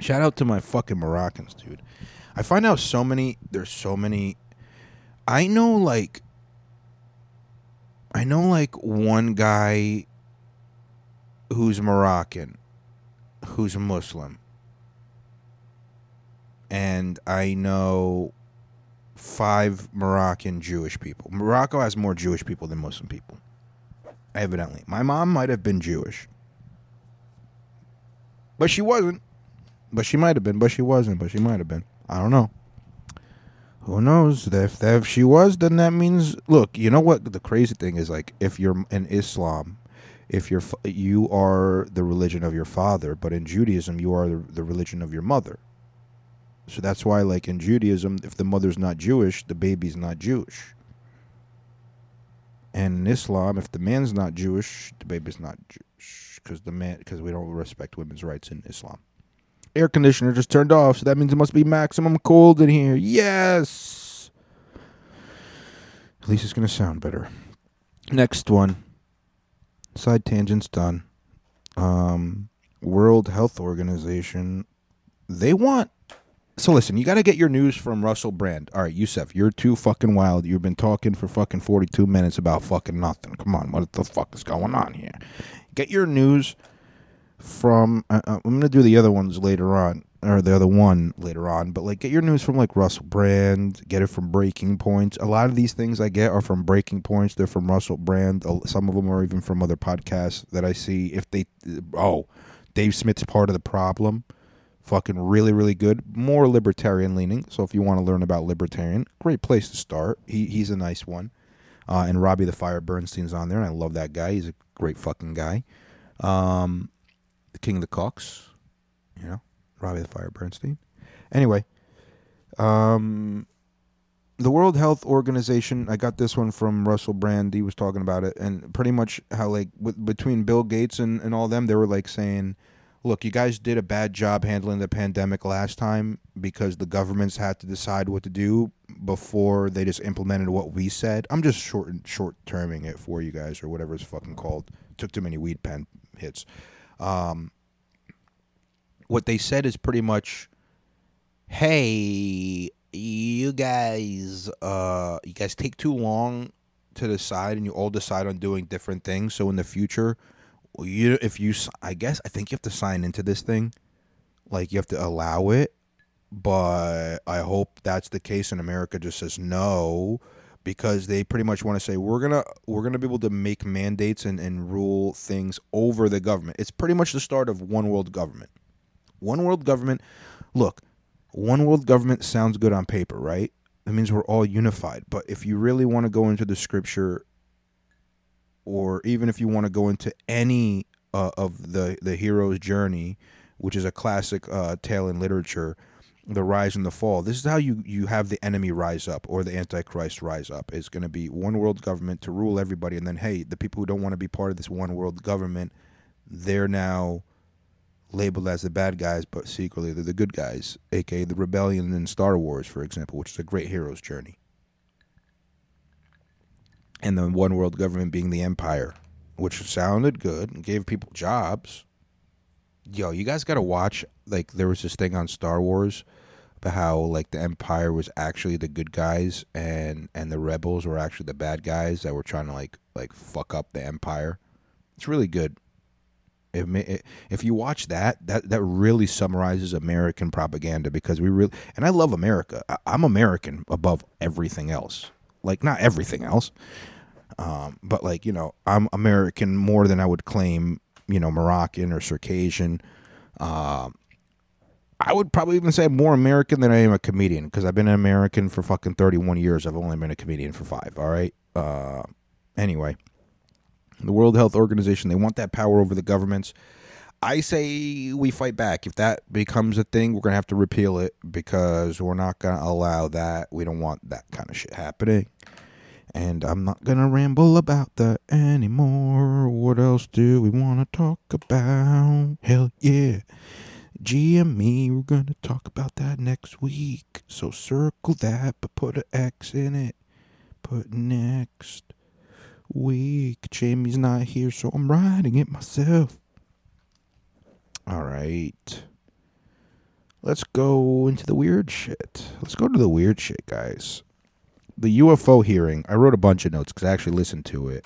Shout out to my fucking Moroccans, dude. I find out so many, there's so many, I know like, I know like one guy who's Moroccan, who's Muslim. And I know five Moroccan Jewish people. Morocco has more Jewish people than Muslim people, evidently. My mom might have been Jewish, but she wasn't. But she might have been, but she wasn't, but she might have been. I don't know. Who knows? If, if she was, then that means... Look, you know what the crazy thing is? Like, if you're in Islam, if you're you are the religion of your father, but in Judaism, you are the, the religion of your mother. So that's why, like, in Judaism, if the mother's not Jewish, the baby's not Jewish. And in Islam, if the man's not Jewish, the baby's not Jewish. Because the man, because we don't respect women's rights in Islam. Air conditioner just turned off, so that means it must be maximum cold in here. Yes! At least it's going to sound better. Next one. Side tangent's done. Um, World Health Organization. They want... So listen, you got to get your news from Russell Brand. All right, Yusuf, you're too fucking wild. You've been talking for fucking forty-two minutes about fucking nothing. Come on, what the fuck is going on here? Get your news... From uh, I'm gonna do the other ones later on, or the other one later on. But like, get your news from like Russell Brand. Get it from Breaking Points. A lot of these things I get are from Breaking Points. They're from Russell Brand. Some of them are even from other podcasts that I see. If they, oh, Dave Smith's Part of the Problem. Fucking really, really good. More libertarian leaning. So if you want to learn about libertarian, great place to start. He he's a nice one. Uh, and Robbie the Fire Bernstein's on there, and I love that guy. He's a great fucking guy. Um. King of the Cocks, you know, Robbie the Fire Bernstein. Anyway, um, the World Health Organization, I got this one from Russell Brand. He was talking about it, and pretty much how, like, with, between Bill Gates and, and all them, they were, like, saying, look, you guys did a bad job handling the pandemic last time because the governments had to decide what to do before they just implemented what we said. I'm just short short-terming it for you guys or whatever it's fucking called. Took too many weed pen hits. Um, what they said is pretty much, hey, you guys, uh, you guys take too long to decide, and you all decide on doing different things. So in the future, you, if you, I guess, I think you have to sign into this thing, like you have to allow it. But I hope that's the case, and America just says no. Because they pretty much want to say we're gonna we're gonna be able to make mandates and, and rule things over the government. It's pretty much the start of one world government. One world government. Look, one world government sounds good on paper, right? That means we're all unified. But if you really want to go into the scripture, or even if you want to go into any uh, of the the hero's journey, which is a classic uh, tale in literature. The rise and the fall. This is how you, you have the enemy rise up or the Antichrist rise up. It's going to be one world government to rule everybody. And then, hey, the people who don't want to be part of this one world government, they're now labeled as the bad guys, but secretly they're the good guys, a k a the rebellion in Star Wars, for example, which is a great hero's journey. and the one world government being the empire, which sounded good and gave people jobs. Yo, you guys got to watch, like, there was this thing on Star Wars about how, like, the empire was actually the good guys and, and the rebels were actually the bad guys that were trying to, like, like fuck up the empire. It's really good. It, it, if you watch that, that, that really summarizes American propaganda, because we really, and I love America. I, I'm American above everything else. Like, not everything else, um, but, like, you know, I'm American more than I would claim, you know, Moroccan or Circassian. Uh, I would probably even say I'm more American than I am a comedian, because I've been an American for fucking thirty-one years. I've only been a comedian for five, all right? Uh, anyway, the World Health Organization, they want that power over the governments. I say we fight back. If that becomes a thing, we're going to have to repeal it, because we're not going to allow that. We don't want that kind of shit happening. And I'm not going to ramble about that anymore. What else do we want to talk about? Hell yeah. G M E, we're going to talk about that next week. So circle that, but put an X in it. Put next week. Jamie's not here, so I'm writing it myself. All right, let's go into the weird shit. Let's go to the weird shit, guys. The U F O hearing. I wrote a bunch of notes because I actually listened to it.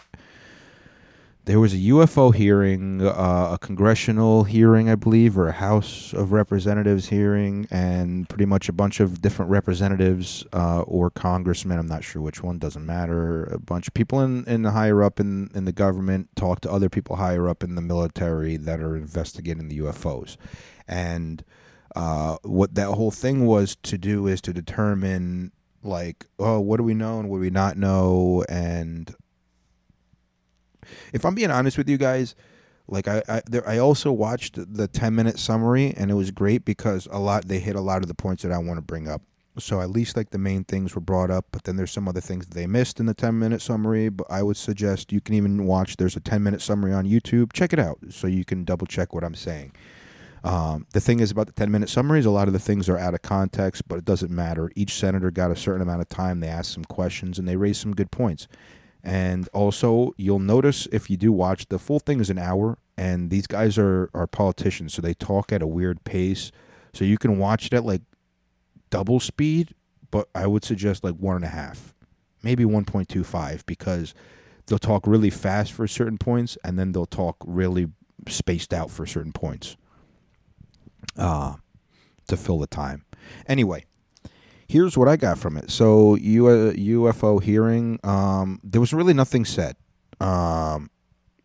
There was a U F O hearing, uh, a congressional hearing, I believe, or a House of Representatives hearing, and pretty much a bunch of different representatives uh, or congressmen. I'm not sure which one. Doesn't matter. A bunch of people in, in the higher up in, in the government talk to other people higher up in the military that are investigating the U F Os. And uh, what that whole thing was to do is to determine, like, oh, what do we know and what do we not know? And if I'm being honest with you guys, like, I I, there, I also watched the ten minute summary, and it was great because a lot they hit a lot of the points that I want to bring up. So at least, like, the main things were brought up, but then there's some other things that they missed in the ten minute summary. But I would suggest you can even watch. There's a ten minute summary on YouTube. Check it out so you can double check what I'm saying. Um, the thing is about the ten minute summaries, a lot of the things are out of context, but it doesn't matter. Each senator got a certain amount of time. They asked some questions and they raised some good points. And also, you'll notice if you do watch, the full thing is an hour, and these guys are, are politicians, so they talk at a weird pace. So you can watch it at, like, double speed, but I would suggest, like, one and a half, maybe one point two five, because they'll talk really fast for certain points, and then they'll talk really spaced out for certain points uh, to fill the time. Anyway. Here's what I got from it. So U F O hearing, um, there was really nothing said. Um,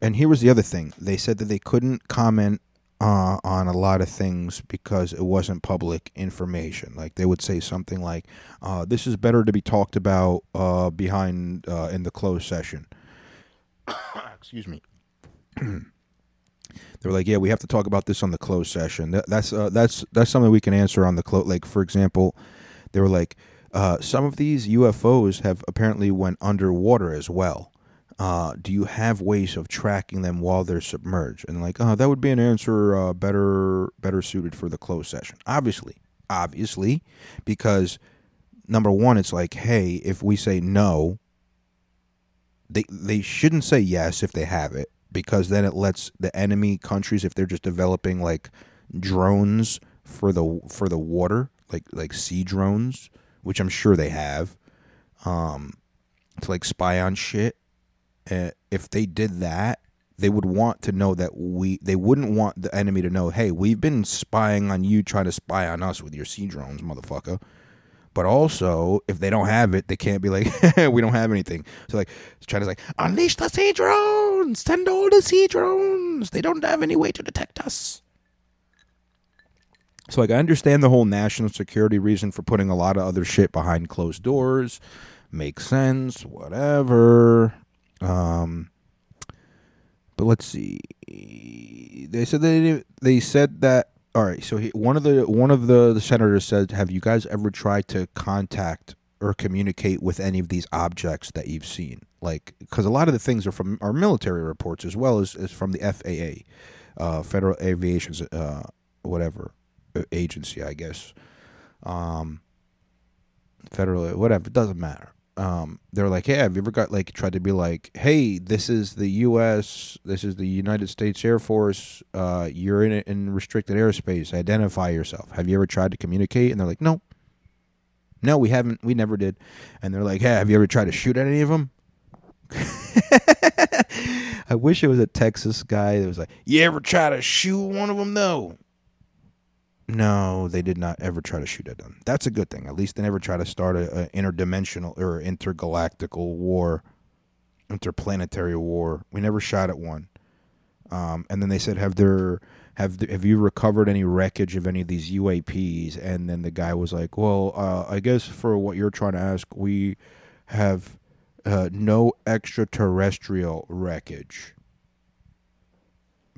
and here was the other thing. They said that they couldn't comment uh, on a lot of things because it wasn't public information. Like, they would say something like, uh, this is better to be talked about uh, behind uh, in the closed session. Excuse me. They were like, yeah, we have to talk about this on the closed session. That, that's, uh, that's, that's something we can answer on the closed. Like, for example, they were like, uh, some of these U F Os have apparently went underwater as well. Uh, do you have ways of tracking them while they're submerged? And like, oh, that would be an answer uh, better better suited for the closed session. Obviously, obviously, because number one, it's like, hey, if we say no, they they shouldn't say yes if they have it, because then it lets the enemy countries, if they're just developing like drones for the for the water. Like like sea drones, which I'm sure they have, um, to like spy on shit. Uh, if they did that, they would want to know that we. They wouldn't want the enemy to know, hey, we've been spying on you, trying to spy on us with your sea drones, motherfucker. But also, if they don't have it, they can't be like, we don't have anything. So like, China's like, unleash the sea drones, send all the sea drones. They don't have any way to detect us. So, like, I understand the whole national security reason for putting a lot of other shit behind closed doors. Makes sense, whatever. Um, but let's see. They said they they said that. All right. So he, one of the one of the, the senators said, "Have you guys ever tried to contact or communicate with any of these objects that you've seen?" Like, because a lot of the things are from our military reports as well as, as from the F A A, uh, Federal Aviation, uh, whatever. Agency, I guess, um, federal, whatever, it doesn't matter. um, they were like, hey, have you ever got like tried to be like, hey, this is the U S, this is the United States Air Force. Uh, you're in in restricted airspace. Identify yourself. Have you ever tried to communicate? And they're like, no, no, we haven't. We never did. And they're like, hey, have you ever tried to shoot at any of them? I wish it was a Texas guy that was like, you ever try to shoot one of them though? No, they did not ever try to shoot at them. That's a good thing. At least they never try to start an interdimensional or intergalactical war, interplanetary war. We never shot at one. Um, and then they said, have there, have the, have you recovered any wreckage of any of these U A Ps? And then the guy was like, well, uh, I guess for what you're trying to ask, we have uh, no extraterrestrial wreckage.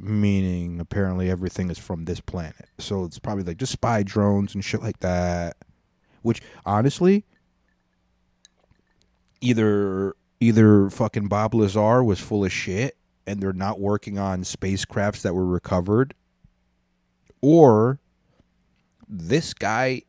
Meaning, apparently, everything is from this planet. So it's probably like just spy drones and shit like that. Which, honestly, either either fucking Bob Lazar was full of shit and they're not working on spacecrafts that were recovered, or this guy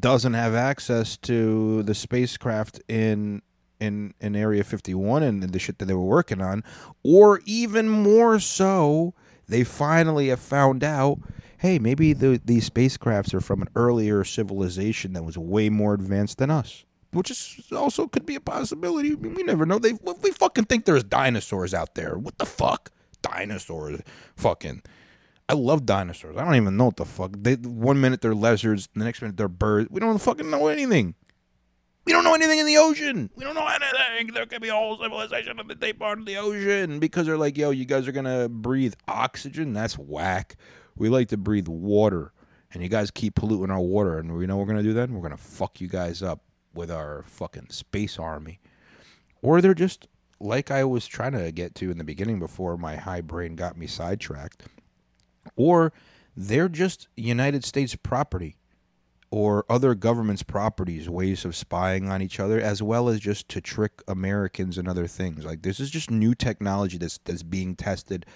doesn't have access to the spacecraft in... in in Area fifty-one and the shit that they were working on, or even more so, they finally have found out, hey, maybe the, these spacecrafts are from an earlier civilization that was way more advanced than us, which is also could be a possibility. We never know. They we fucking think there's dinosaurs out there. What the fuck? Dinosaurs. Fucking. I love dinosaurs. I don't even know what the fuck. They, one minute they're lizards, the next minute they're birds. We don't fucking know anything. We don't know anything in the ocean. We don't know anything. There could be a whole civilization in the deep part of the ocean because they're like, yo, you guys are going to breathe oxygen? That's whack. We like to breathe water, and you guys keep polluting our water, and we know what we're going to do then? We're going to fuck you guys up with our fucking space army. Or they're just, like I was trying to get to in the beginning before my high brain got me sidetracked, or they're just United States property. Or other governments' properties, ways of spying on each other, as well as just to trick Americans and other things. Like, this is just new technology that's, that's being tested.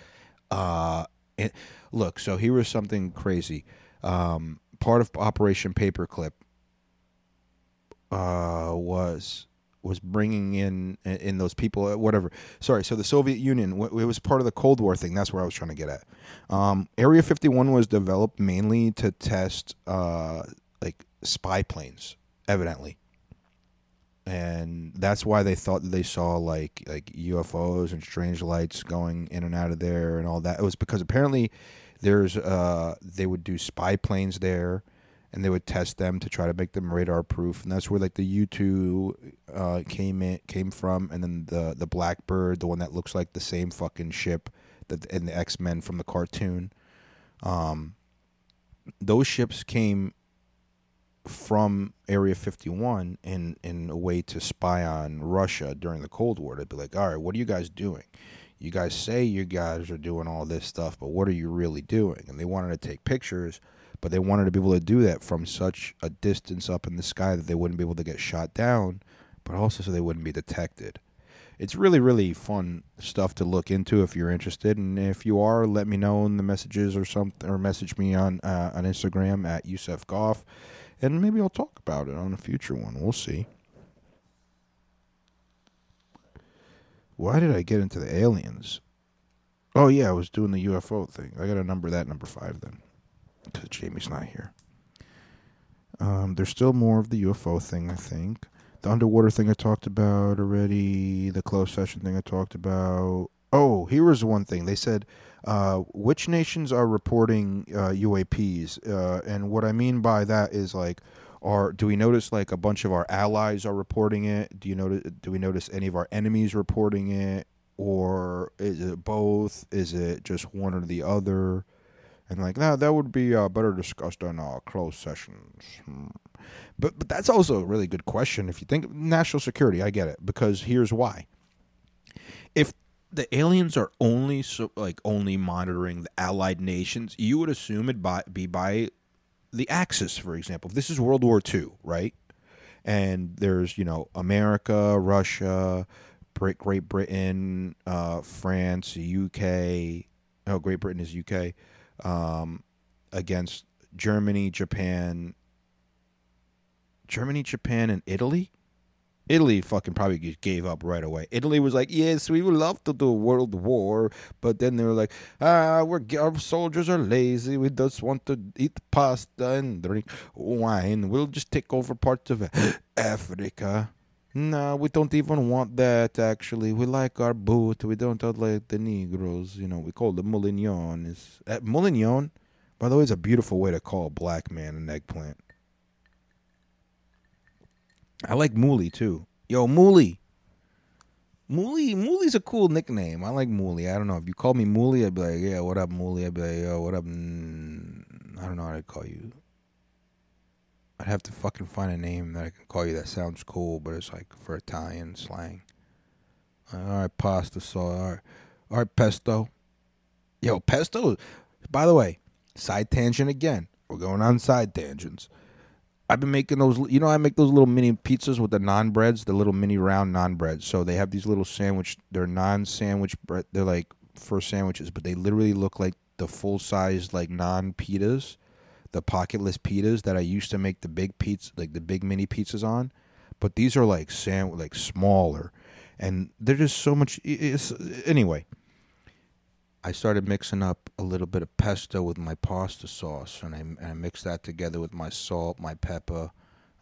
Uh, and look, so here was something crazy. Um, part of Operation Paperclip uh, was was bringing in in those people, whatever. Sorry, so the Soviet Union, it was part of the Cold War thing. That's where I was trying to get at. Um, Area fifty-one was developed mainly to test... Uh, like spy planes, evidently, and that's why they thought that they saw like like U F Os and strange lights going in and out of there and all that. It was because apparently there's uh they would do spy planes there, and they would test them to try to make them radar proof, and that's where like the U two uh came in came from, and then the the Blackbird, the one that looks like the same fucking ship that and the X-Men from the cartoon. Um, those ships came from Area fifty-one in in a way to spy on Russia during the Cold War. They'd be like, all right, what are you guys doing? You guys say you guys are doing all this stuff, but what are you really doing? And they wanted to take pictures, but they wanted to be able to do that from such a distance up in the sky that they wouldn't be able to get shot down, but also so they wouldn't be detected. It's really, really fun stuff to look into if you're interested. And if you are, let me know in the messages or something, or message me on uh, on Instagram at Yusuf Goff. And maybe I'll talk about it on a future one. We'll see. Why did I get into the aliens? Oh, yeah, I was doing the U F O thing. I got to number that number five then, because Jamie's not here. Um, there's still more of the U F O thing, I think. The underwater thing I talked about already. The closed session thing I talked about. Oh, here was one thing. They said, uh, which nations are reporting uh, U A Ps? Uh, and what I mean by that is, like, are do we notice, like, a bunch of our allies are reporting it? Do you notice? Do we notice any of our enemies reporting it? Or is it both? Is it just one or the other? And, like, nah, that would be uh, better discussed on uh, closed sessions. Hmm. But, but that's also a really good question. If you think of national security, I get it, because here's why. If the aliens are only so, like only monitoring the allied nations, you would assume it by, be by the Axis, for example. This is World War Two, right? And there's, you know, America, Russia, Great Britain, uh, France, U K. Oh, Great Britain is U K. Um, against Germany, Japan. Germany, Japan, and Italy? Italy fucking probably gave up right away. Italy was like, yes, we would love to do a world war, but then they were like, ah, we're, our soldiers are lazy. We just want to eat pasta and drink wine. We'll just take over parts of Africa. No, we don't even want that, actually. We like our boot. We don't like the Negroes. You know, we call them moulignon. Uh, moulignon, by the way, is a beautiful way to call a black man an eggplant. I like Mooly, too. Yo, Mooly. Mooly. Mooly's a cool nickname. I like Mooly. I don't know. If you called me Mooly, I'd be like, yeah, what up, Mooly? I'd be like, yo, what up? Mm, I don't know how to call you. I'd have to fucking find a name that I can call you that sounds cool, but it's like for Italian slang. All right, pasta sauce. All right, all right, pesto. Yo, pesto. By the way, side tangent again. We're going on side tangents. I've been making those, you know, I make those little mini pizzas with the naan breads, the little mini round naan breads. So they have these little sandwich, they're naan sandwich bread, they're like for sandwiches, but they literally look like the full-size like naan pitas, the pocketless pitas that I used to make the big pizza, like the big mini pizzas on. But these are like sand, like smaller, and they're just so much, it's, anyway. I started mixing up a little bit of pesto with my pasta sauce, and I, and I mixed that together with my salt, my pepper,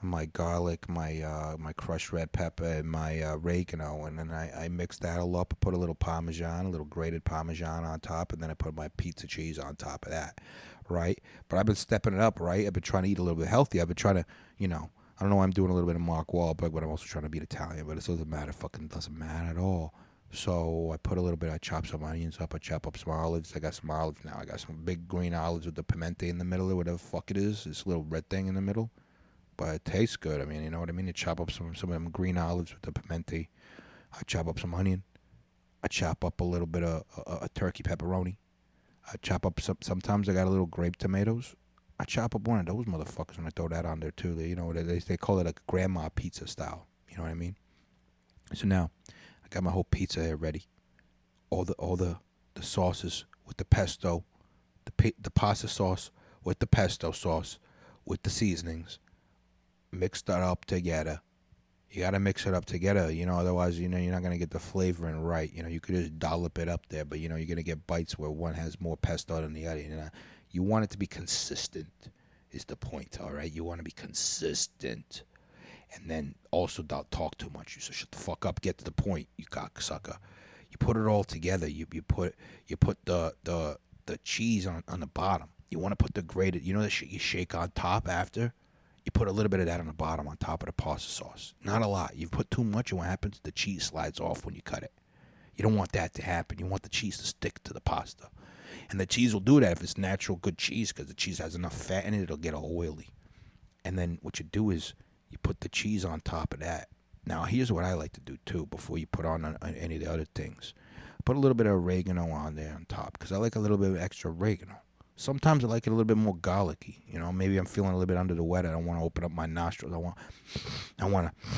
my garlic, my uh, my crushed red pepper, and my uh, oregano, and then I, I mixed that all up. I put a little Parmesan, a little grated Parmesan on top, and then I put my pizza cheese on top of that, right? But I've been stepping it up, right? I've been trying to eat a little bit healthy. I've been trying to, you know, I don't know why I'm doing a little bit of Mark Wahlberg, but I'm also trying to be Italian, but it doesn't matter. Fucking doesn't matter at all. So I put a little bit, I chop some onions up, I chop up some olives, I got some olives now, I got some big green olives with the pimento in the middle or whatever the fuck it is, this little red thing in the middle, but it tastes good, I mean, you know what I mean, you chop up some, some of them green olives with the pimento, I chop up some onion, I chop up a little bit of a, a turkey pepperoni, I chop up some, sometimes I got a little grape tomatoes, I chop up one of those motherfuckers and I throw that on there too, they, you know, they, they call it a grandma pizza style, you know what I mean, so now, got my whole pizza here ready, all the all the, the sauces with the pesto, the pe- the pasta sauce with the pesto sauce, with the seasonings, mix that up together. You gotta mix it up together, you know. Otherwise, you know, you're not gonna get the flavoring right. You know, you could just dollop it up there, but you know, you're gonna get bites where one has more pesto than the other. You know, you want it to be consistent, is the point. All right, you want to be consistent. And then also don't talk too much. You so shut the fuck up. Get to the point, you cocksucker. You put it all together. You you put you put the the, the cheese on, on the bottom. You want to put the grated, you know, the shit you shake on top after. You put a little bit of that on the bottom on top of the pasta sauce. Not a lot. You put too much, and what happens? The cheese slides off when you cut it. You don't want that to happen. You want the cheese to stick to the pasta, and the cheese will do that if it's natural, good cheese, because the cheese has enough fat in it. It'll get all oily, and then what you do is, you put the cheese on top of that. Now, here's what I like to do, too, before you put on, on any of the other things. Put a little bit of oregano on there on top, because I like a little bit of extra oregano. Sometimes I like it a little bit more garlicky. You know, maybe I'm feeling a little bit under the weather. I don't want to open up my nostrils. I want, I want to,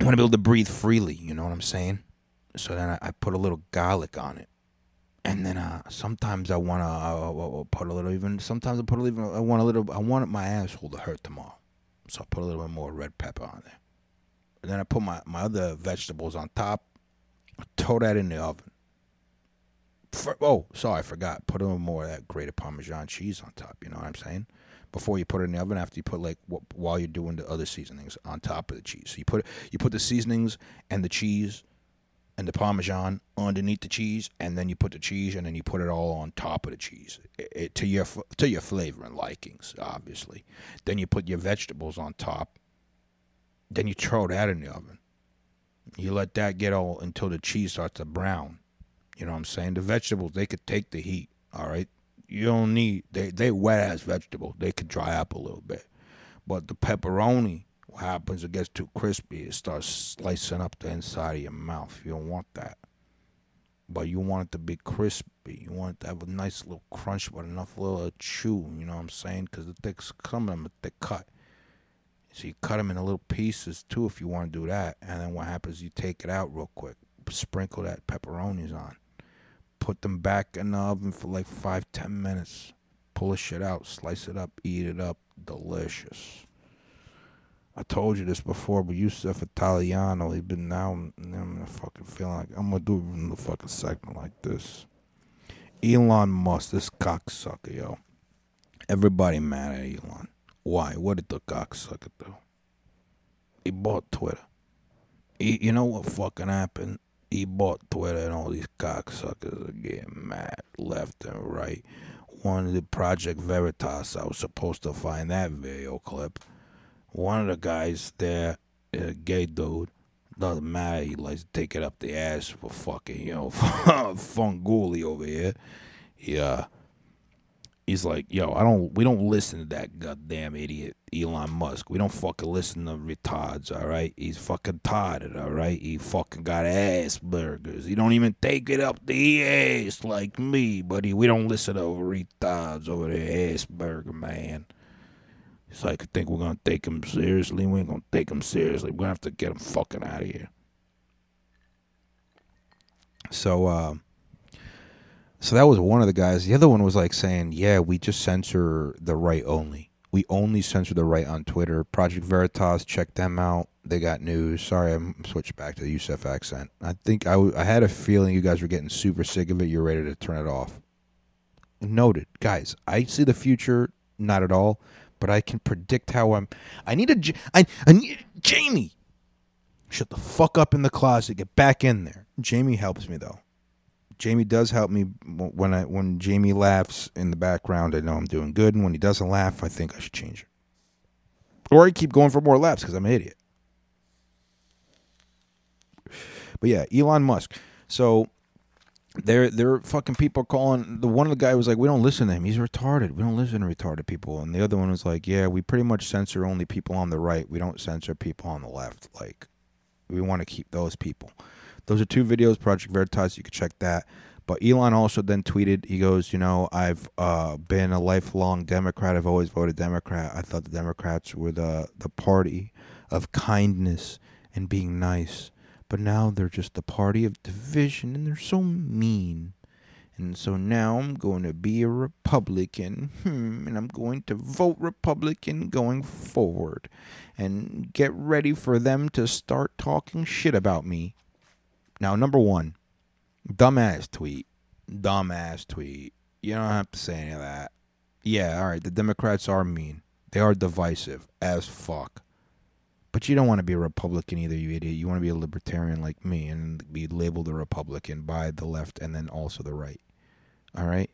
I want to be able to breathe freely. You know what I'm saying? So then I, I put a little garlic on it. And then uh, sometimes I want to uh, put a little even, sometimes I put a little, I want a little, I want my asshole to hurt tomorrow. So I put a little bit more red pepper on there. And then I put my, my other vegetables on top. I throw that in the oven. For, oh, sorry, I forgot. Put a little more of that grated Parmesan cheese on top. You know what I'm saying? Before you put it in the oven, after you put, like, what, while you're doing the other seasonings on top of the cheese. So you put you put the seasonings and the cheese and the Parmesan underneath the cheese, and then you put the cheese, and then you put it all on top of the cheese, it, it, to your to your flavor and likings, obviously. Then you put your vegetables on top. Then you throw that in the oven. You let that get all until the cheese starts to brown. You know what I'm saying? The vegetables, they could take the heat, all right? You don't need, they, they wet-ass vegetables. They could dry up a little bit. But the pepperoni, what happens, it gets too crispy, it starts slicing up the inside of your mouth. You don't want that. But you want it to be crispy. You want it to have a nice little crunch, but enough little chew, you know what I'm saying? Because the thick, some of them are thick cut. So you cut them into little pieces, too, if you want to do that. And then what happens, you take it out real quick. Sprinkle that pepperonis on. Put them back in the oven for like five, ten minutes. Pull the shit out, slice it up, eat it up. Delicious. I told you this before, but Yusuf Italiano, he's been now, I'm fucking feeling like I'm going to do another fucking segment like this. Elon Musk, this cocksucker, yo. Everybody mad at Elon. Why? What did the cocksucker do? He bought Twitter. He, you know what fucking happened? He bought Twitter and all these cocksuckers are getting mad left and right. One of the Project Veritas, I was supposed to find that video clip. One of the guys there, a gay dude, doesn't matter, he likes to take it up the ass for fucking, you know, Funguli over here. Yeah. He's like, yo, I don't, we don't listen to that goddamn idiot, Elon Musk. We don't fucking listen to retards, all right? He's fucking tired, all right? He fucking got ass burgers. He don't even take it up the ass like me, buddy. We don't listen to retards over the ass burger, man. He's like, I think we're going to take him seriously. We ain't going to take him seriously. We're going to have to get him fucking out of here. So, uh... So that was one of the guys. The other one was like saying, yeah, we just censor the right only. We only censor the right on Twitter. Project Veritas, check them out. They got news. Sorry, I switched back to the Yusuf accent. I think I, w- I had a feeling you guys were getting super sick of it. You're ready to turn it off. Noted. Guys, I see the future. Not at all. But I can predict how I'm. I need a. I, I need a Jamie. Shut the fuck up in the closet. Get back in there. Jamie helps me, though. Jamie does help me when I when Jamie laughs in the background. I know I'm doing good, and when he doesn't laugh, I think I should change it, or I keep going for more laughs because I'm an idiot. But yeah, Elon Musk. So there, there are fucking people calling. The one of the guy was like, "We don't listen to him. He's retarded. We don't listen to retarded people." And the other one was like, "Yeah, we pretty much censor only people on the right. We don't censor people on the left. Like, we want to keep those people." Those are two videos, Project Veritas, you can check that. But Elon also then tweeted, he goes, you know, I've uh, been a lifelong Democrat. I've always voted Democrat. I thought the Democrats were the, the party of kindness and being nice. But now they're just the party of division, and they're so mean. And so now I'm going to be a Republican, hmm, and I'm going to vote Republican going forward. And get ready for them to start talking shit about me. Now, number one, dumbass tweet, dumbass tweet. You don't have to say any of that. Yeah, all right, the Democrats are mean. They are divisive as fuck. But you don't want to be a Republican either, you idiot. You want to be a libertarian like me and be labeled a Republican by the left and then also the right. All right?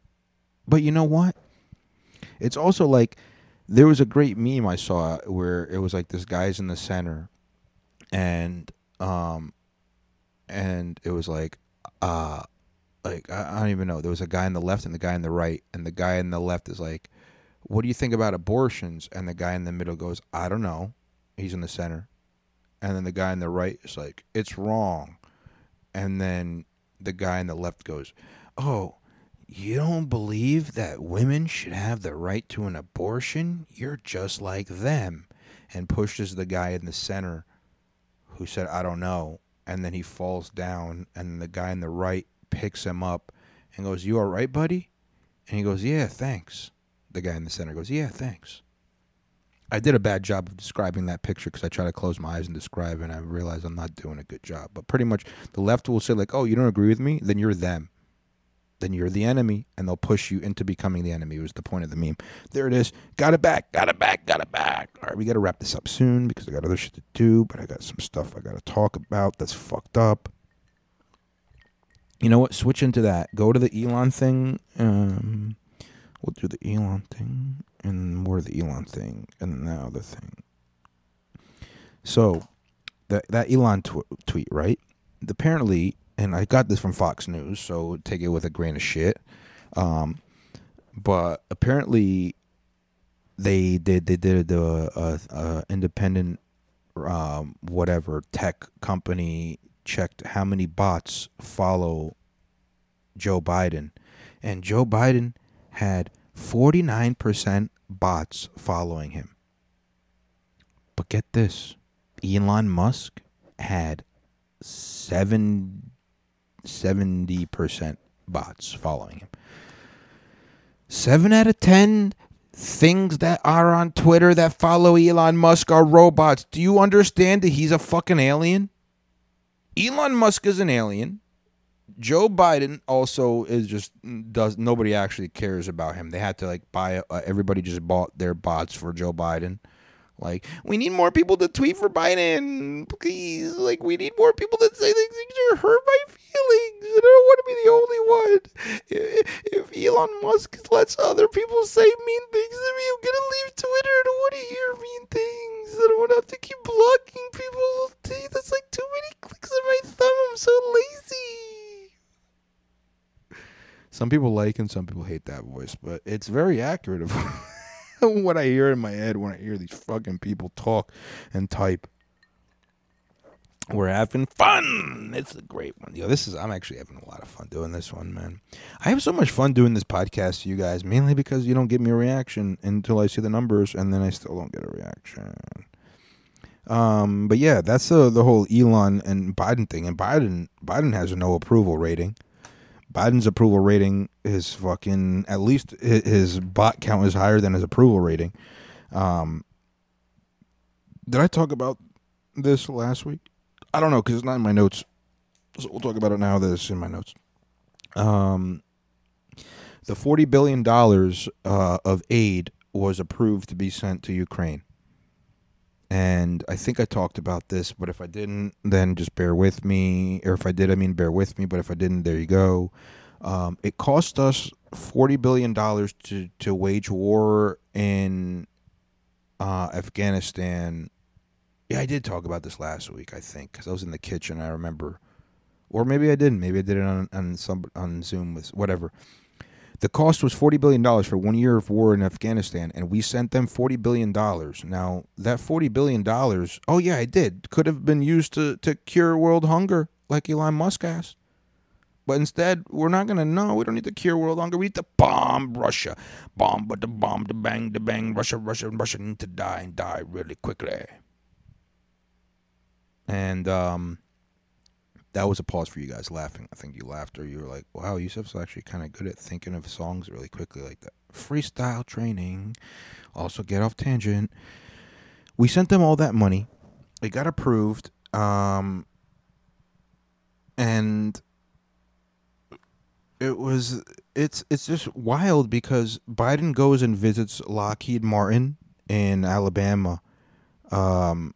But you know what? It's also like there was a great meme I saw where it was like this guy's in the center and um. And it was like, uh, like I, I don't even know. There was a guy on the left and the guy on the right. And the guy on the left is like, what do you think about abortions? And the guy in the middle goes, I don't know. He's in the center. And then the guy on the right is like, it's wrong. And then the guy on the left goes, oh, you don't believe that women should have the right to an abortion? You're just like them. And pushes the guy in the center who said, I don't know. And then he falls down, and the guy on the right picks him up and goes, you all right, buddy? And he goes, yeah, thanks. The guy in the center goes, yeah, thanks. I did a bad job of describing that picture because I try to close my eyes and describe, and I realize I'm not doing a good job. But pretty much the left will say, like, oh, you don't agree with me? Then you're them. Then you're the enemy, and they'll push you into becoming the enemy. It was the point of the meme. There it is. Got it back. Got it back. Got it back. All right, we got to wrap this up soon because I got other shit to do, but I got some stuff I got to talk about that's fucked up. You know what? Switch into that. Go to the Elon thing. Um, we'll do the Elon thing and more the Elon thing and the other thing. So that, that Elon tw- tweet, right? Apparently... And I got this from Fox News, so take it with a grain of shit. Um, but apparently, they did they did a, a, a independent um, whatever tech company checked how many bots follow Joe Biden, and Joe Biden had forty-nine percent bots following him. But get this, Elon Musk had seven. seventy percent bots following him. Seven out of ten Things that are on Twitter that follow Elon Musk are robots. Do you understand that he's a fucking alien? Elon Musk is an alien. Joe Biden also is just does nobody actually cares about him. They had to like buy uh, everybody just bought their bots for Joe Biden. Like, we need more people to tweet for Biden, please. Like, we need more people that say things that hurt my feelings. I don't want to be the only one. If, if Elon Musk lets other people say mean things to me, I'm going to leave Twitter. I don't want to hear mean things. I don't want to have to keep blocking people. That's like too many clicks on my thumb. I'm so lazy. Some people like and some people hate that voice, but it's very accurate of what I hear in my head when I hear these fucking people talk and type. We're having fun. It's a great one. Yo, this is, I'm actually having a lot of fun doing this one, man. I have so much fun doing this podcast to you guys, mainly because you don't give me a reaction until I see the numbers, and then I still don't get a reaction. Um, but yeah, that's uh, the whole Elon and Biden thing. And Biden, Biden has a no approval rating. Biden's approval rating is fucking, at least his bot count is higher than his approval rating. Um, did I talk about this last week? I don't know, because it's not in my notes. So we'll talk about it now that it's in my notes. Um, the forty billion dollars uh, of aid was approved to be sent to Ukraine. And I think I talked about this, but if I didn't, then just bear with me. Or if I did, I mean, bear with me. But if I didn't, there you go. Um, it cost us forty billion dollars to, to wage war in uh, Afghanistan. Yeah, I did talk about this last week, I think, because I was in the kitchen, I remember. Or maybe I didn't. Maybe I did it on, on, some, on Zoom with whatever. The cost was forty billion dollars for one year of war in Afghanistan, and we sent them forty billion dollars. Now, that forty billion dollars, oh, yeah, I did, could have been used to, to cure world hunger like Elon Musk asked. But instead, we're not going to know. We don't need to cure world hunger. We need to bomb Russia. Bomb, but the bomb, the bang, the bang, Russia, Russia, Russia need to die and die really quickly. And um, that was a pause for you guys laughing. I think you laughed or you were like, wow, Yusuf's actually kind of good at thinking of songs really quickly like that. Freestyle training. Also get off tangent. We sent them all that money. It got approved. Um, and it was, it's, it's just wild because Biden goes and visits Lockheed Martin in Alabama. Um,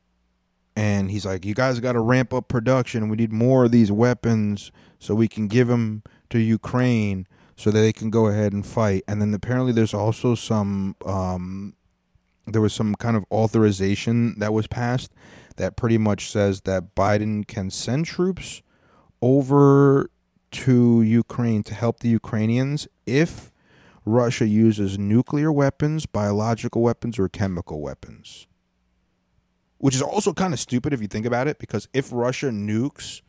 And he's like, you guys got to ramp up production. We need more of these weapons so we can give them to Ukraine so that they can go ahead and fight. And then apparently there's also some, um, there was some kind of authorization that was passed that pretty much says that Biden can send troops over to Ukraine to help the Ukrainians if Russia uses nuclear weapons, biological weapons, or chemical weapons. Which is also kind of stupid if you think about it, because if Russia nukes,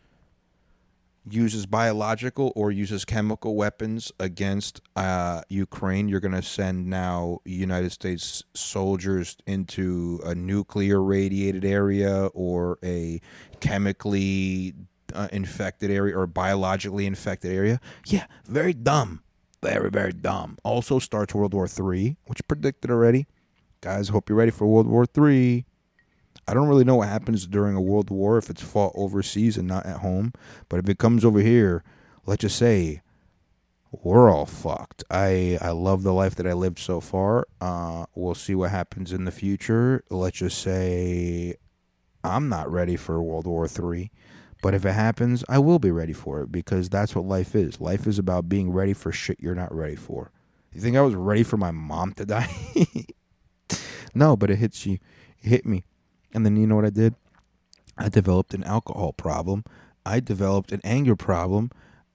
uses biological or uses chemical weapons against uh, Ukraine, you're going to send now United States soldiers into a nuclear radiated area or a chemically uh, infected area or biologically infected area. Yeah, very dumb. Very, very dumb. Also starts World War Three, which predicted already. Guys, hope you're ready for World War Three. I don't really know what happens during a world war if it's fought overseas and not at home. But if it comes over here, let's just say we're all fucked. I, I love the life that I lived so far. Uh, we'll see what happens in the future. Let's just say I'm not ready for World War Three. But if it happens, I will be ready for it because that's what life is. Life is about being ready for shit you're not ready for. You think I was ready for my mom to die? No, but it hits you. It hit me. And then you know what I did? I developed an alcohol problem. I developed an anger problem.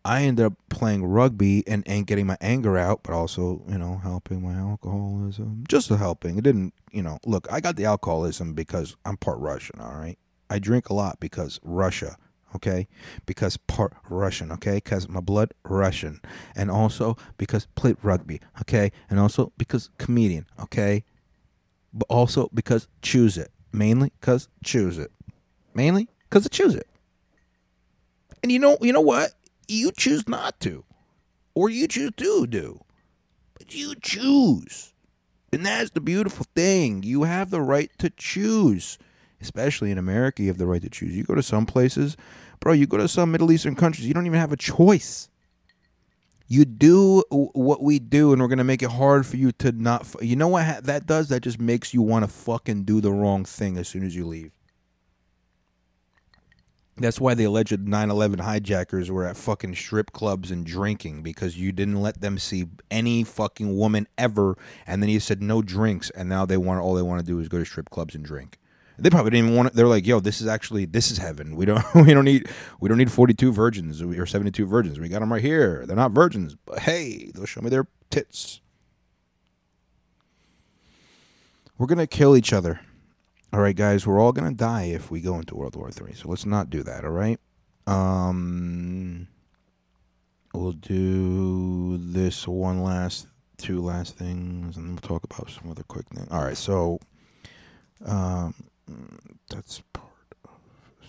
I ended up playing rugby and, and getting my anger out, but also, you know, helping my alcoholism. Just helping. It didn't, you know, look, I got the alcoholism because I'm part Russian, all right? I drink a lot because Russia, okay? Because part Russian, okay? Because my blood, Russian. And also because played rugby, okay? And also because comedian, okay? But also because choose it. Mainly because choose it. Mainly because I choose it. And you know you know what? You choose not to. Or you choose to do. But you choose. And that's the beautiful thing. You have the right to choose. Especially in America, you have the right to choose. You go to some places, bro, you go to some Middle Eastern countries, you don't even have a choice. You do what we do, and we're going to make it hard for you to not... You know what that does? That just makes you want to fucking do the wrong thing as soon as you leave. That's why the alleged nine eleven hijackers were at fucking strip clubs and drinking, because you didn't let them see any fucking woman ever, and then you said no drinks, and now they want all they want to do is go to strip clubs and drink. They probably didn't even want it. They're like, "Yo, this is actually this is heaven. We don't we don't need we don't need forty-two virgins or seventy-two virgins. We got them right here. They're not virgins, but hey, they'll show me their tits. We're gonna kill each other. All right, guys, we're all gonna die if we go into World War Three. So let's not do that. All right, um, we'll do this one last two last things, and then we'll talk about some other quick thing. All right, so." Um, that's part of,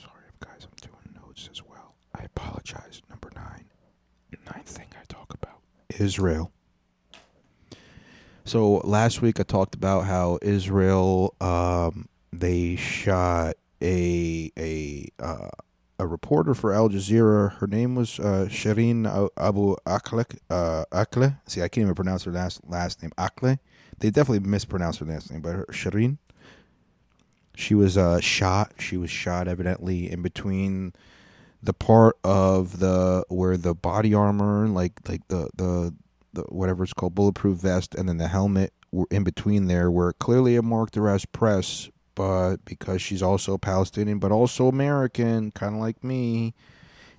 sorry guys, I'm doing notes as well. I apologize. Number nine, ninth thing I talk about, Israel. So last week I talked about how Israel, um, they shot a, a, uh, a reporter for Al Jazeera. Her name was, uh, Shireen Abu Akleh, uh, Akleh. See, I can't even pronounce her last, last name, Akleh. They definitely mispronounced her last name, but her, Shireen. She was uh, shot. She was shot evidently in between the part of the where the body armor, like like the the, the whatever it's called, bulletproof vest, and then the helmet were in between there, where clearly it marked her as press, but because she's also Palestinian, but also American, kind of like me,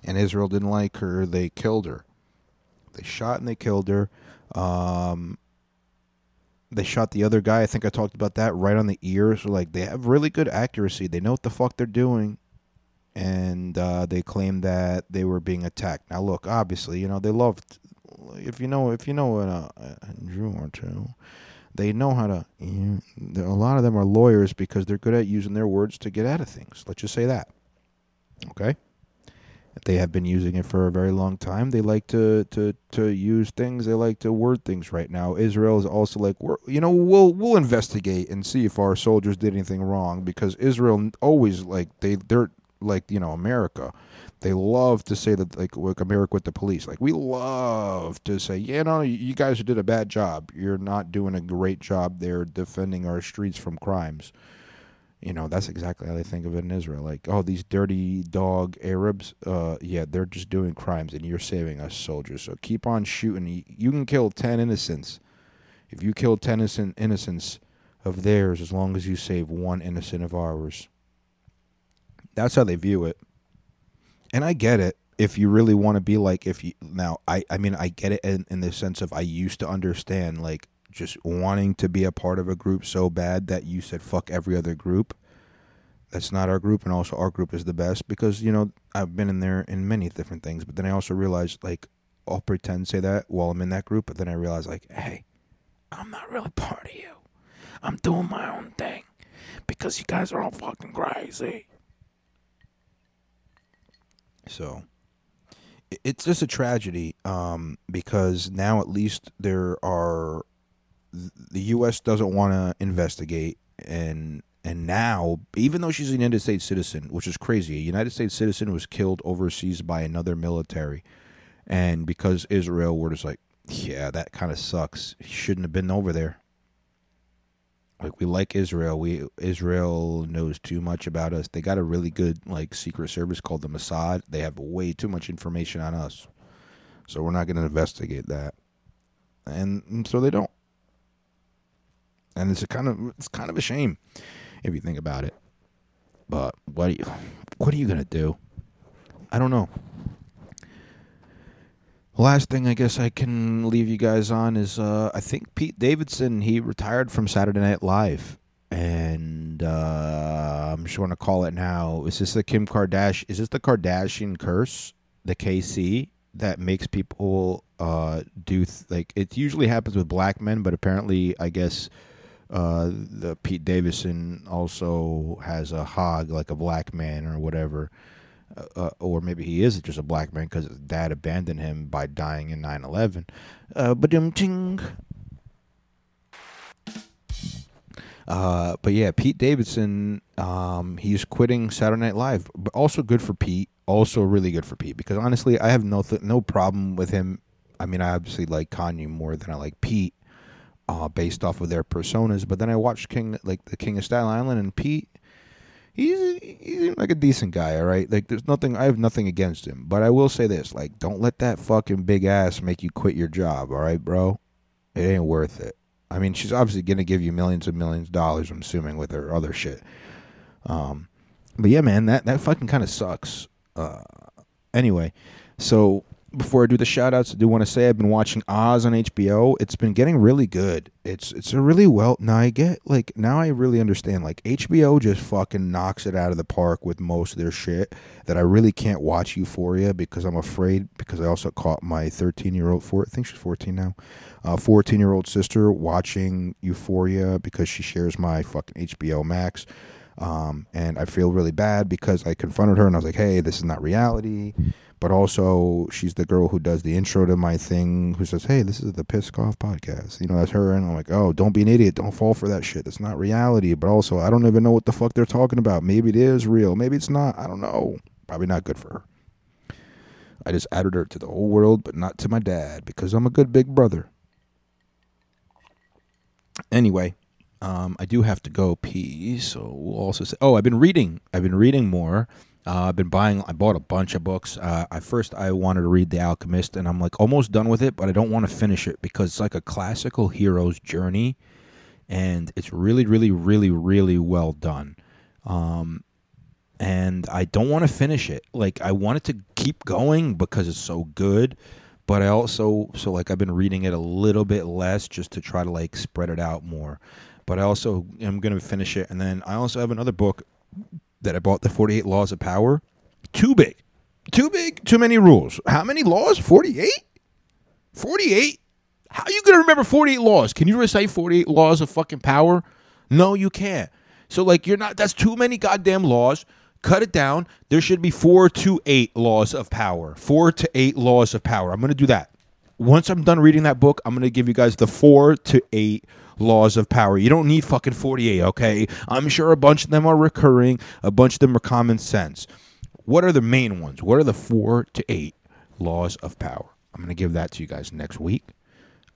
and Israel didn't like her, they killed her. They shot and they killed her. Um... They shot the other guy. I think I talked about that, right on the ear. So, like, they have really good accuracy. They know what the fuck they're doing. And uh, they claimed that they were being attacked. Now, look, obviously, you know, they loved... If you know if you know a, a Jew or two, they know how to... You know, a lot of them are lawyers because they're good at using their words to get out of things. Let's just say that. Okay? They have been using it for a very long time. They like to, to, to use things. They like to word things right now. Israel is also like, we're, you know, we'll we'll investigate and see if our soldiers did anything wrong, because Israel always, like, they, they're like, you know, America. They love to say that, like, like America with the police. Like, we love to say, you know, you guys did a bad job. You're not doing a great job there defending our streets from crimes. You know, that's exactly how they think of it in Israel. Like, oh, these dirty dog Arabs, uh, yeah, they're just doing crimes, and you're saving us soldiers. So keep on shooting. You can kill ten innocents. If you kill ten innocent innocents of theirs, as long as you save one innocent of ours. That's how they view it. And I get it. If you really want to be like, if you, now, I, I mean, I get it in, in the sense of I used to understand, like, just wanting to be a part of a group so bad that you said, fuck every other group. That's not our group. And also our group is the best because, you know, I've been in there in many different things. But then I also realized, like, I'll pretend to say that while I'm in that group. But then I realized, like, hey, I'm not really part of you. I'm doing my own thing because you guys are all fucking crazy. So... It's just a tragedy um, because now at least there are the U S doesn't want to investigate. And and now, even though she's a United States citizen, which is crazy, a United States citizen was killed overseas by another military. And because Israel were just like, yeah, that kind of sucks. He shouldn't have been over there. Like, we like Israel. We Israel knows too much about us. They got a really good, like, secret service called the Mossad. They have way too much information on us. So we're not going to investigate that. And, and so they don't. And it's a kind of it's kind of a shame if you think about it. But what are you, what are you going to do? I don't know. Last thing I guess I can leave you guys on is uh, I think Pete Davidson, he retired from Saturday Night Live. And uh, I'm just want to call it now. Is this the Kim Kardashian? Is this the Kardashian curse, the K C, that makes people uh, do th- like it usually happens with black men? But apparently, I guess uh, the Pete Davidson also has a hog, like a black man or whatever. Uh, or maybe he is just a black man because his dad abandoned him by dying in nine eleven. Uh, ba-dum-ting. Uh, but yeah, Pete Davidson, um, he's quitting Saturday Night Live. But also good for Pete. Also really good for Pete, because honestly, I have no th- no problem with him. I mean, I obviously like Kanye more than I like Pete, uh, based off of their personas. But then I watched King, like the King of Staten Island, and Pete, he's he's like a decent guy, all right. Like, there's nothing, I have nothing against him. But I will say this: like, don't let that fucking big ass make you quit your job, all right, bro. It ain't worth it. I mean, she's obviously gonna give you millions and millions of dollars, I'm assuming, with her other shit. Um, but yeah, man, that that fucking kind of sucks. Uh, anyway, so before I do the shout outs, I do want to say I've been watching Oz on H B O. It's been getting really good. It's it's a really well now I get like now I really understand like H B O just fucking knocks it out of the park with most of their shit that I really can't watch Euphoria because I'm afraid, because I also caught my thirteen year old four I think she's fourteen now, uh, fourteen year old sister watching Euphoria because she shares my fucking H B O Max. Um, and I feel really bad because I confronted her and I was like, hey, this is not reality. But also, she's the girl who does the intro to my thing, who says, hey, this is the Piss Off podcast. You know, that's her. And I'm like, oh, don't be an idiot. Don't fall for that shit. That's not reality. But also, I don't even know what the fuck they're talking about. Maybe it is real. Maybe it's not. I don't know. Probably not good for her. I just added her to the whole world, but not to my dad, because I'm a good big brother. Anyway. Um, I do have to go pee, so we'll also say, oh, I've been reading. I've been reading more. Uh, I've been buying, I bought a bunch of books. Uh, at first I wanted to read The Alchemist, and I'm like almost done with it, but I don't want to finish it because it's like a classical hero's journey, and it's really, really, really, really well done. Um, and I don't want to finish it. Like, I want it to keep going because it's so good. But I also, so like I've been reading it a little bit less just to try to like spread it out more. But I also am going to finish it. And then I also have another book that I bought, The forty-eight Laws of Power. Too big. Too big, too many rules. How many laws? forty-eight? forty-eight? How are you going to remember forty-eight laws? Can you recite forty-eight laws of fucking power? No, you can't. So, like, you're not, that's too many goddamn laws. Cut it down. There should be four to eight laws of power. Four to eight laws of power. I'm going to do that. Once I'm done reading that book, I'm going to give you guys the four to eight laws of power. You don't need fucking forty-eight, okay? I'm sure a bunch of them are recurring. A bunch of them are common sense. What are the main ones? What are the four to eight laws of power? I'm going to give that to you guys next week.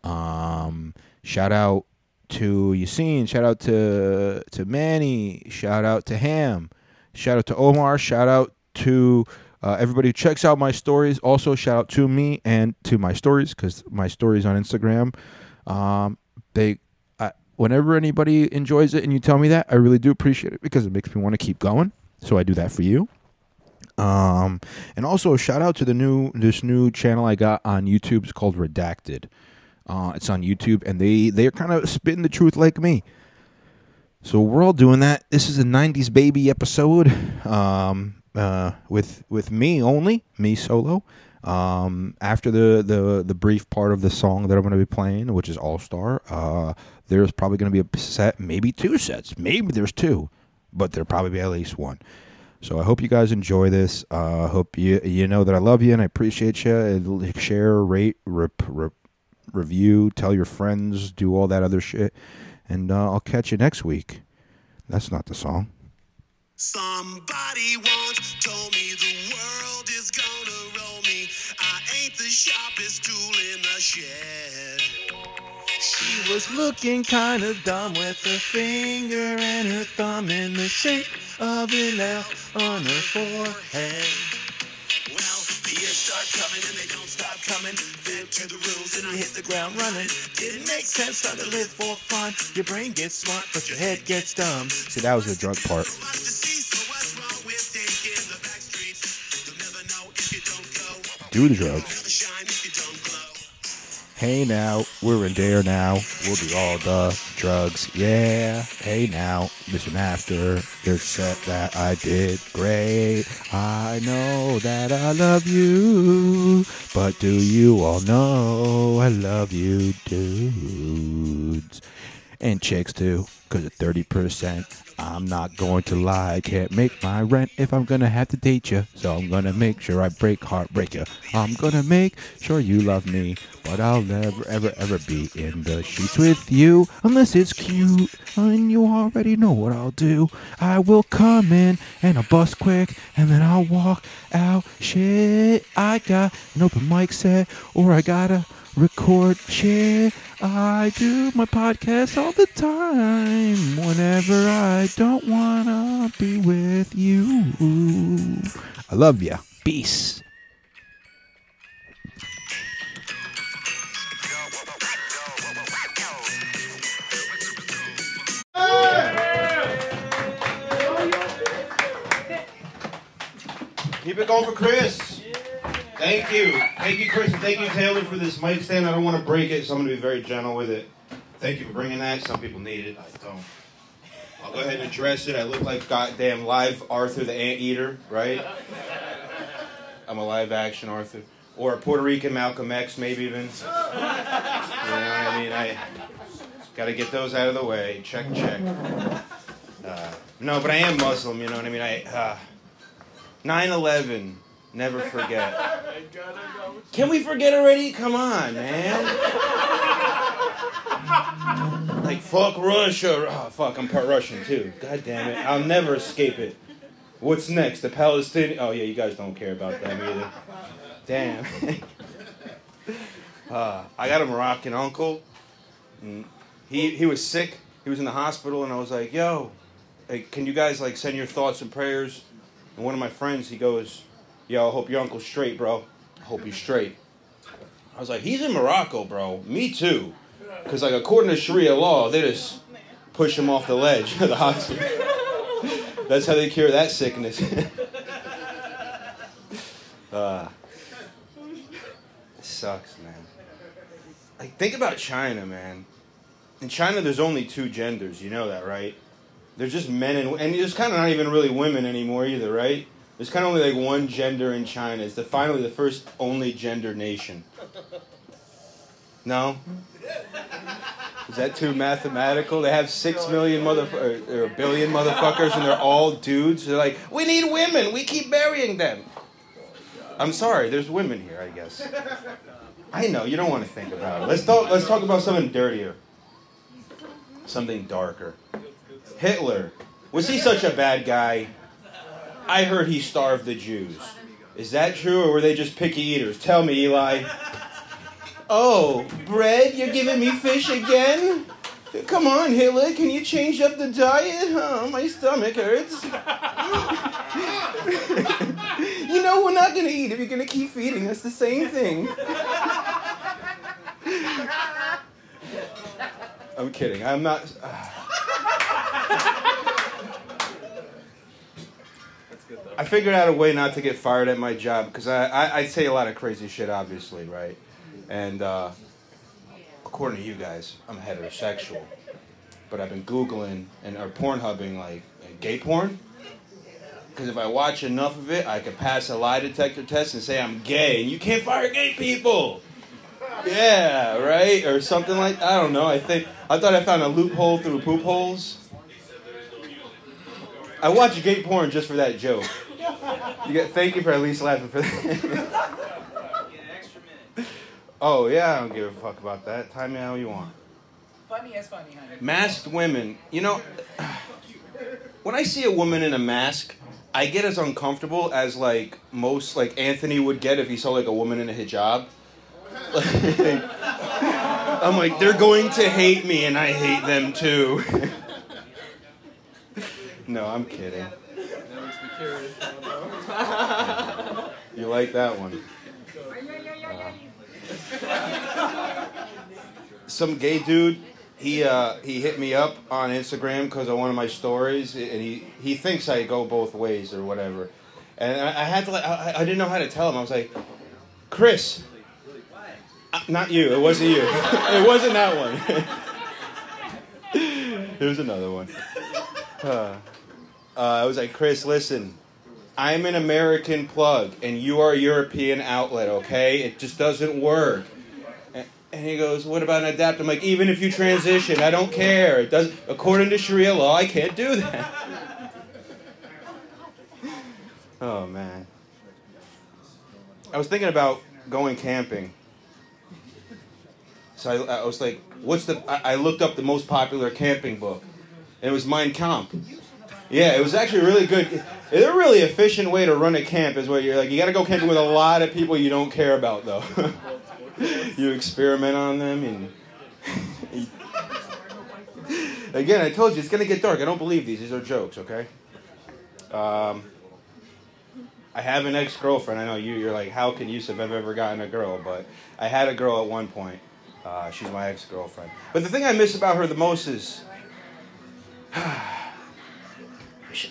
Um, shout out to Yassine. Shout out to, to Manny. Shout out to Ham. Shout out to Omar. Shout out to... Uh, everybody who checks out my stories, also shout out to me and to my stories, because my stories on Instagram, um, they, I, whenever anybody enjoys it and you tell me that, I really do appreciate it because it makes me want to keep going. So I do that for you. Um, and also shout out to the new this new channel I got on YouTube. It's called Redacted. Uh, it's on YouTube, and they they're kind of spitting the truth like me. So we're all doing that. This is a nineties baby episode. Um, Uh, with with me only, me solo. Um, after the, the, the brief part of the song that I'm going to be playing, which is All Star, uh, there's probably going to be a set, maybe two sets, maybe there's two, but there'll probably be at least one. So I hope you guys enjoy this. I uh, hope you you know that I love you and I appreciate you. And share, rate, rep, rep, review, tell your friends, do all that other shit, and uh, I'll catch you next week. That's not the song. Somebody once told me the world is gonna roll me. I ain't the sharpest tool in the shed. She was looking kind of dumb with her finger and her thumb in the shape of an L on her forehead. Well, the years start coming and they don't stop coming. Fit to the rules and I hit the ground running. Didn't make sense, start to live for fun. Your brain gets smart, but your head gets dumb. See, that was the drug part. Do the drugs. Hey now, we're in Dare now. We'll do all the drugs. Yeah. Hey now, Mister Master. There's a set that I did great. I know that I love you. But do you all know I love you, dudes? and chicks too, cause at thirty percent, I'm not going to lie, I can't make my rent if I'm gonna have to date ya, so I'm gonna make sure I break heartbreak ya, I'm gonna make sure you love me, but I'll never ever ever be in the sheets with you, unless it's cute, and you already know what I'll do, I will come in, and I'll bust quick, and then I'll walk out, shit, I got an open mic set, or I gotta record shit. I do my podcast all the time whenever I don't wanna be with you. I love ya. Peace. Keep it going for Chris. Thank you. Thank you, Chris, and thank you, Taylor, for this mic stand. I don't want to break it, so I'm going to be very gentle with it. Thank you for bringing that. Some people need it. I don't. I'll go ahead and address it. I look like goddamn live Arthur the Anteater, right? I'm a live-action Arthur. Or a Puerto Rican Malcolm X, maybe even. You know what I mean? I got to get those out of the way. Check, check. Uh, no, but I am Muslim, you know what I mean? I uh, nine eleven. Never forget. Can we forget already? Come on, man. Like, fuck Russia. Oh, fuck, I'm part Russian, too. God damn it. I'll never escape it. What's next? The Palestinian... Oh, yeah, you guys don't care about them either. Damn. uh, I got a Moroccan uncle. He, he was sick. He was in the hospital, and I was like, yo, like, can you guys, like, send your thoughts and prayers? And one of my friends, he goes... Yo, I hope your uncle's straight, bro. I hope he's straight. I was like, he's in Morocco, bro. Me too. Because, like, according to Sharia law, they just push him off the ledge of the hospital. That's how they cure that sickness. uh, it sucks, man. Like, think about China, man. In China, there's only two genders. You know that, right? There's just men and... And there's kind of not even really women anymore either, right? There's kind of only like one gender in China. It's the, finally the first only gender nation. No? Is that too mathematical? They have six million motherfuckers, or a billion motherfuckers, and they're all dudes. They're like, we need women. We keep burying them. I'm sorry. There's women here, I guess. I know. You don't want to think about it. Let's talk, let's talk about something dirtier. Something darker. Hitler. Was he such a bad guy? I heard he starved the Jews. Is that true, or were they just picky eaters? Tell me, Eli. Oh, bread? You're giving me fish again? Come on, Hitler, can you change up the diet? Oh, my stomach hurts. You know we're not going to eat if you're going to keep feeding us the same thing. I'm kidding. I'm not... I figured out a way not to get fired at my job, because I, I, I say a lot of crazy shit, obviously, right? And uh, according to you guys, I'm heterosexual. But I've been Googling and or Pornhubbing, like, gay porn. Because if I watch enough of it, I could pass a lie detector test and say I'm gay, and you can't fire gay people! Yeah, right? Or something like, I don't know, I think, I thought I found a loophole through poop holes. I watch gay porn just for that joke. You get, thank you for at least laughing for that. Oh, yeah, I don't give a fuck about that. Time me how you want. Funny as funny, honey. Masked women. You know, when I see a woman in a mask, I get as uncomfortable as, like, most, like, Anthony would get if he saw, like, a woman in a hijab. I'm like, they're going to hate me, and I hate them, too. No, I'm kidding. You like that one. Uh, some gay dude, he uh, he hit me up on Instagram because of one of my stories, and he, he thinks I go both ways or whatever. And I, I had to, like, I, I didn't know how to tell him. I was like, Chris, uh, not you, it wasn't you. It wasn't that one. There's another one. Uh, uh, I was like, Chris, listen, I'm an American plug, and you are a European outlet, okay? It just doesn't work. And And he goes, what about an adapt? I'm like, even if you transition, I don't care. It doesn't, according to Sharia law, I can't do that. Oh, man. I was thinking about going camping. So I, I was like, what's the... I, I looked up the most popular camping book. And it was Mein Kampf. Yeah, it was actually really good. It's a really efficient way to run a camp is what you're like. You got to go camping with a lot of people you don't care about, though. You experiment on them, and again, I told you it's gonna get dark. I don't believe these; these are jokes, okay? Um, I have an ex-girlfriend. I know you. You're like, how can Yusuf have ever gotten a girl? But I had a girl at one point. Uh, she's my ex-girlfriend. But the thing I miss about her the most is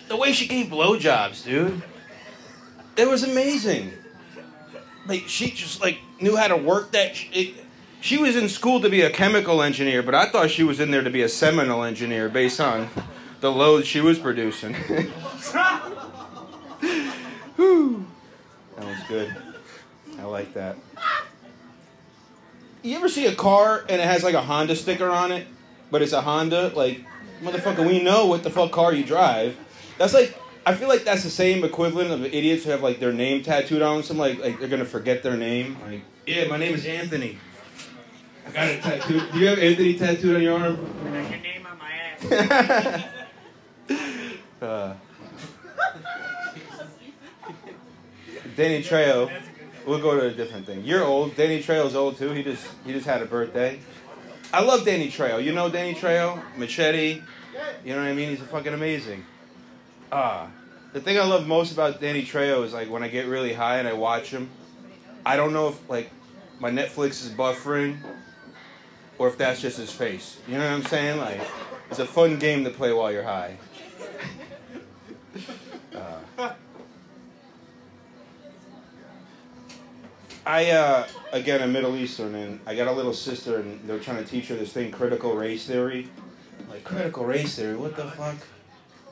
the way she gave blowjobs, dude. It was amazing. Like, she just, like, knew how to work that. It, she was in school to be a chemical engineer, but I thought she was in there to be a seminal engineer based on the loads she was producing. Whew. That was good. I like that. You ever see a car and it has, like, a Honda sticker on it, but it's a Honda? Like, motherfucker, we know what the fuck car you drive. That's like... I feel like that's the same equivalent of idiots who have, like, their name tattooed on them. Like, like they're going to forget their name. Like, yeah, my name is Anthony. I got it tattooed. Do you have Anthony tattooed on your arm? I got your name on my ass. uh, Danny Trejo. We'll go to a different thing. You're old. Danny Trejo's old, too. He just he just had a birthday. I love Danny Trejo. You know Danny Trejo? Machete. You know what I mean? He's fucking amazing. Uh, the thing I love most about Danny Trejo is, like, when I get really high and I watch him, I don't know if, like, my Netflix is buffering or if that's just his face. You know what I'm saying? Like, it's a fun game to play while you're high. uh, I, uh, again, I'm Middle Eastern, and I got a little sister, and they're trying to teach her this thing, critical race theory. I'm like, critical race theory? What the fuck?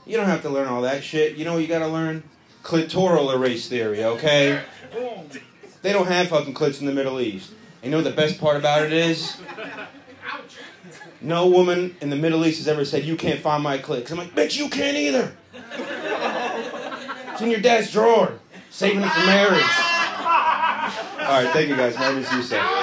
You don't have to learn all that shit. You know what you gotta learn? Clitoral race theory, okay? They don't have fucking clits in the Middle East. And you know what the best part about it is? No woman in the Middle East has ever said, you can't find my clit. Because I'm like, bitch, you can't either. It's in your dad's drawer. Saving it for marriage. Alright, thank you guys. My name is Yusuf.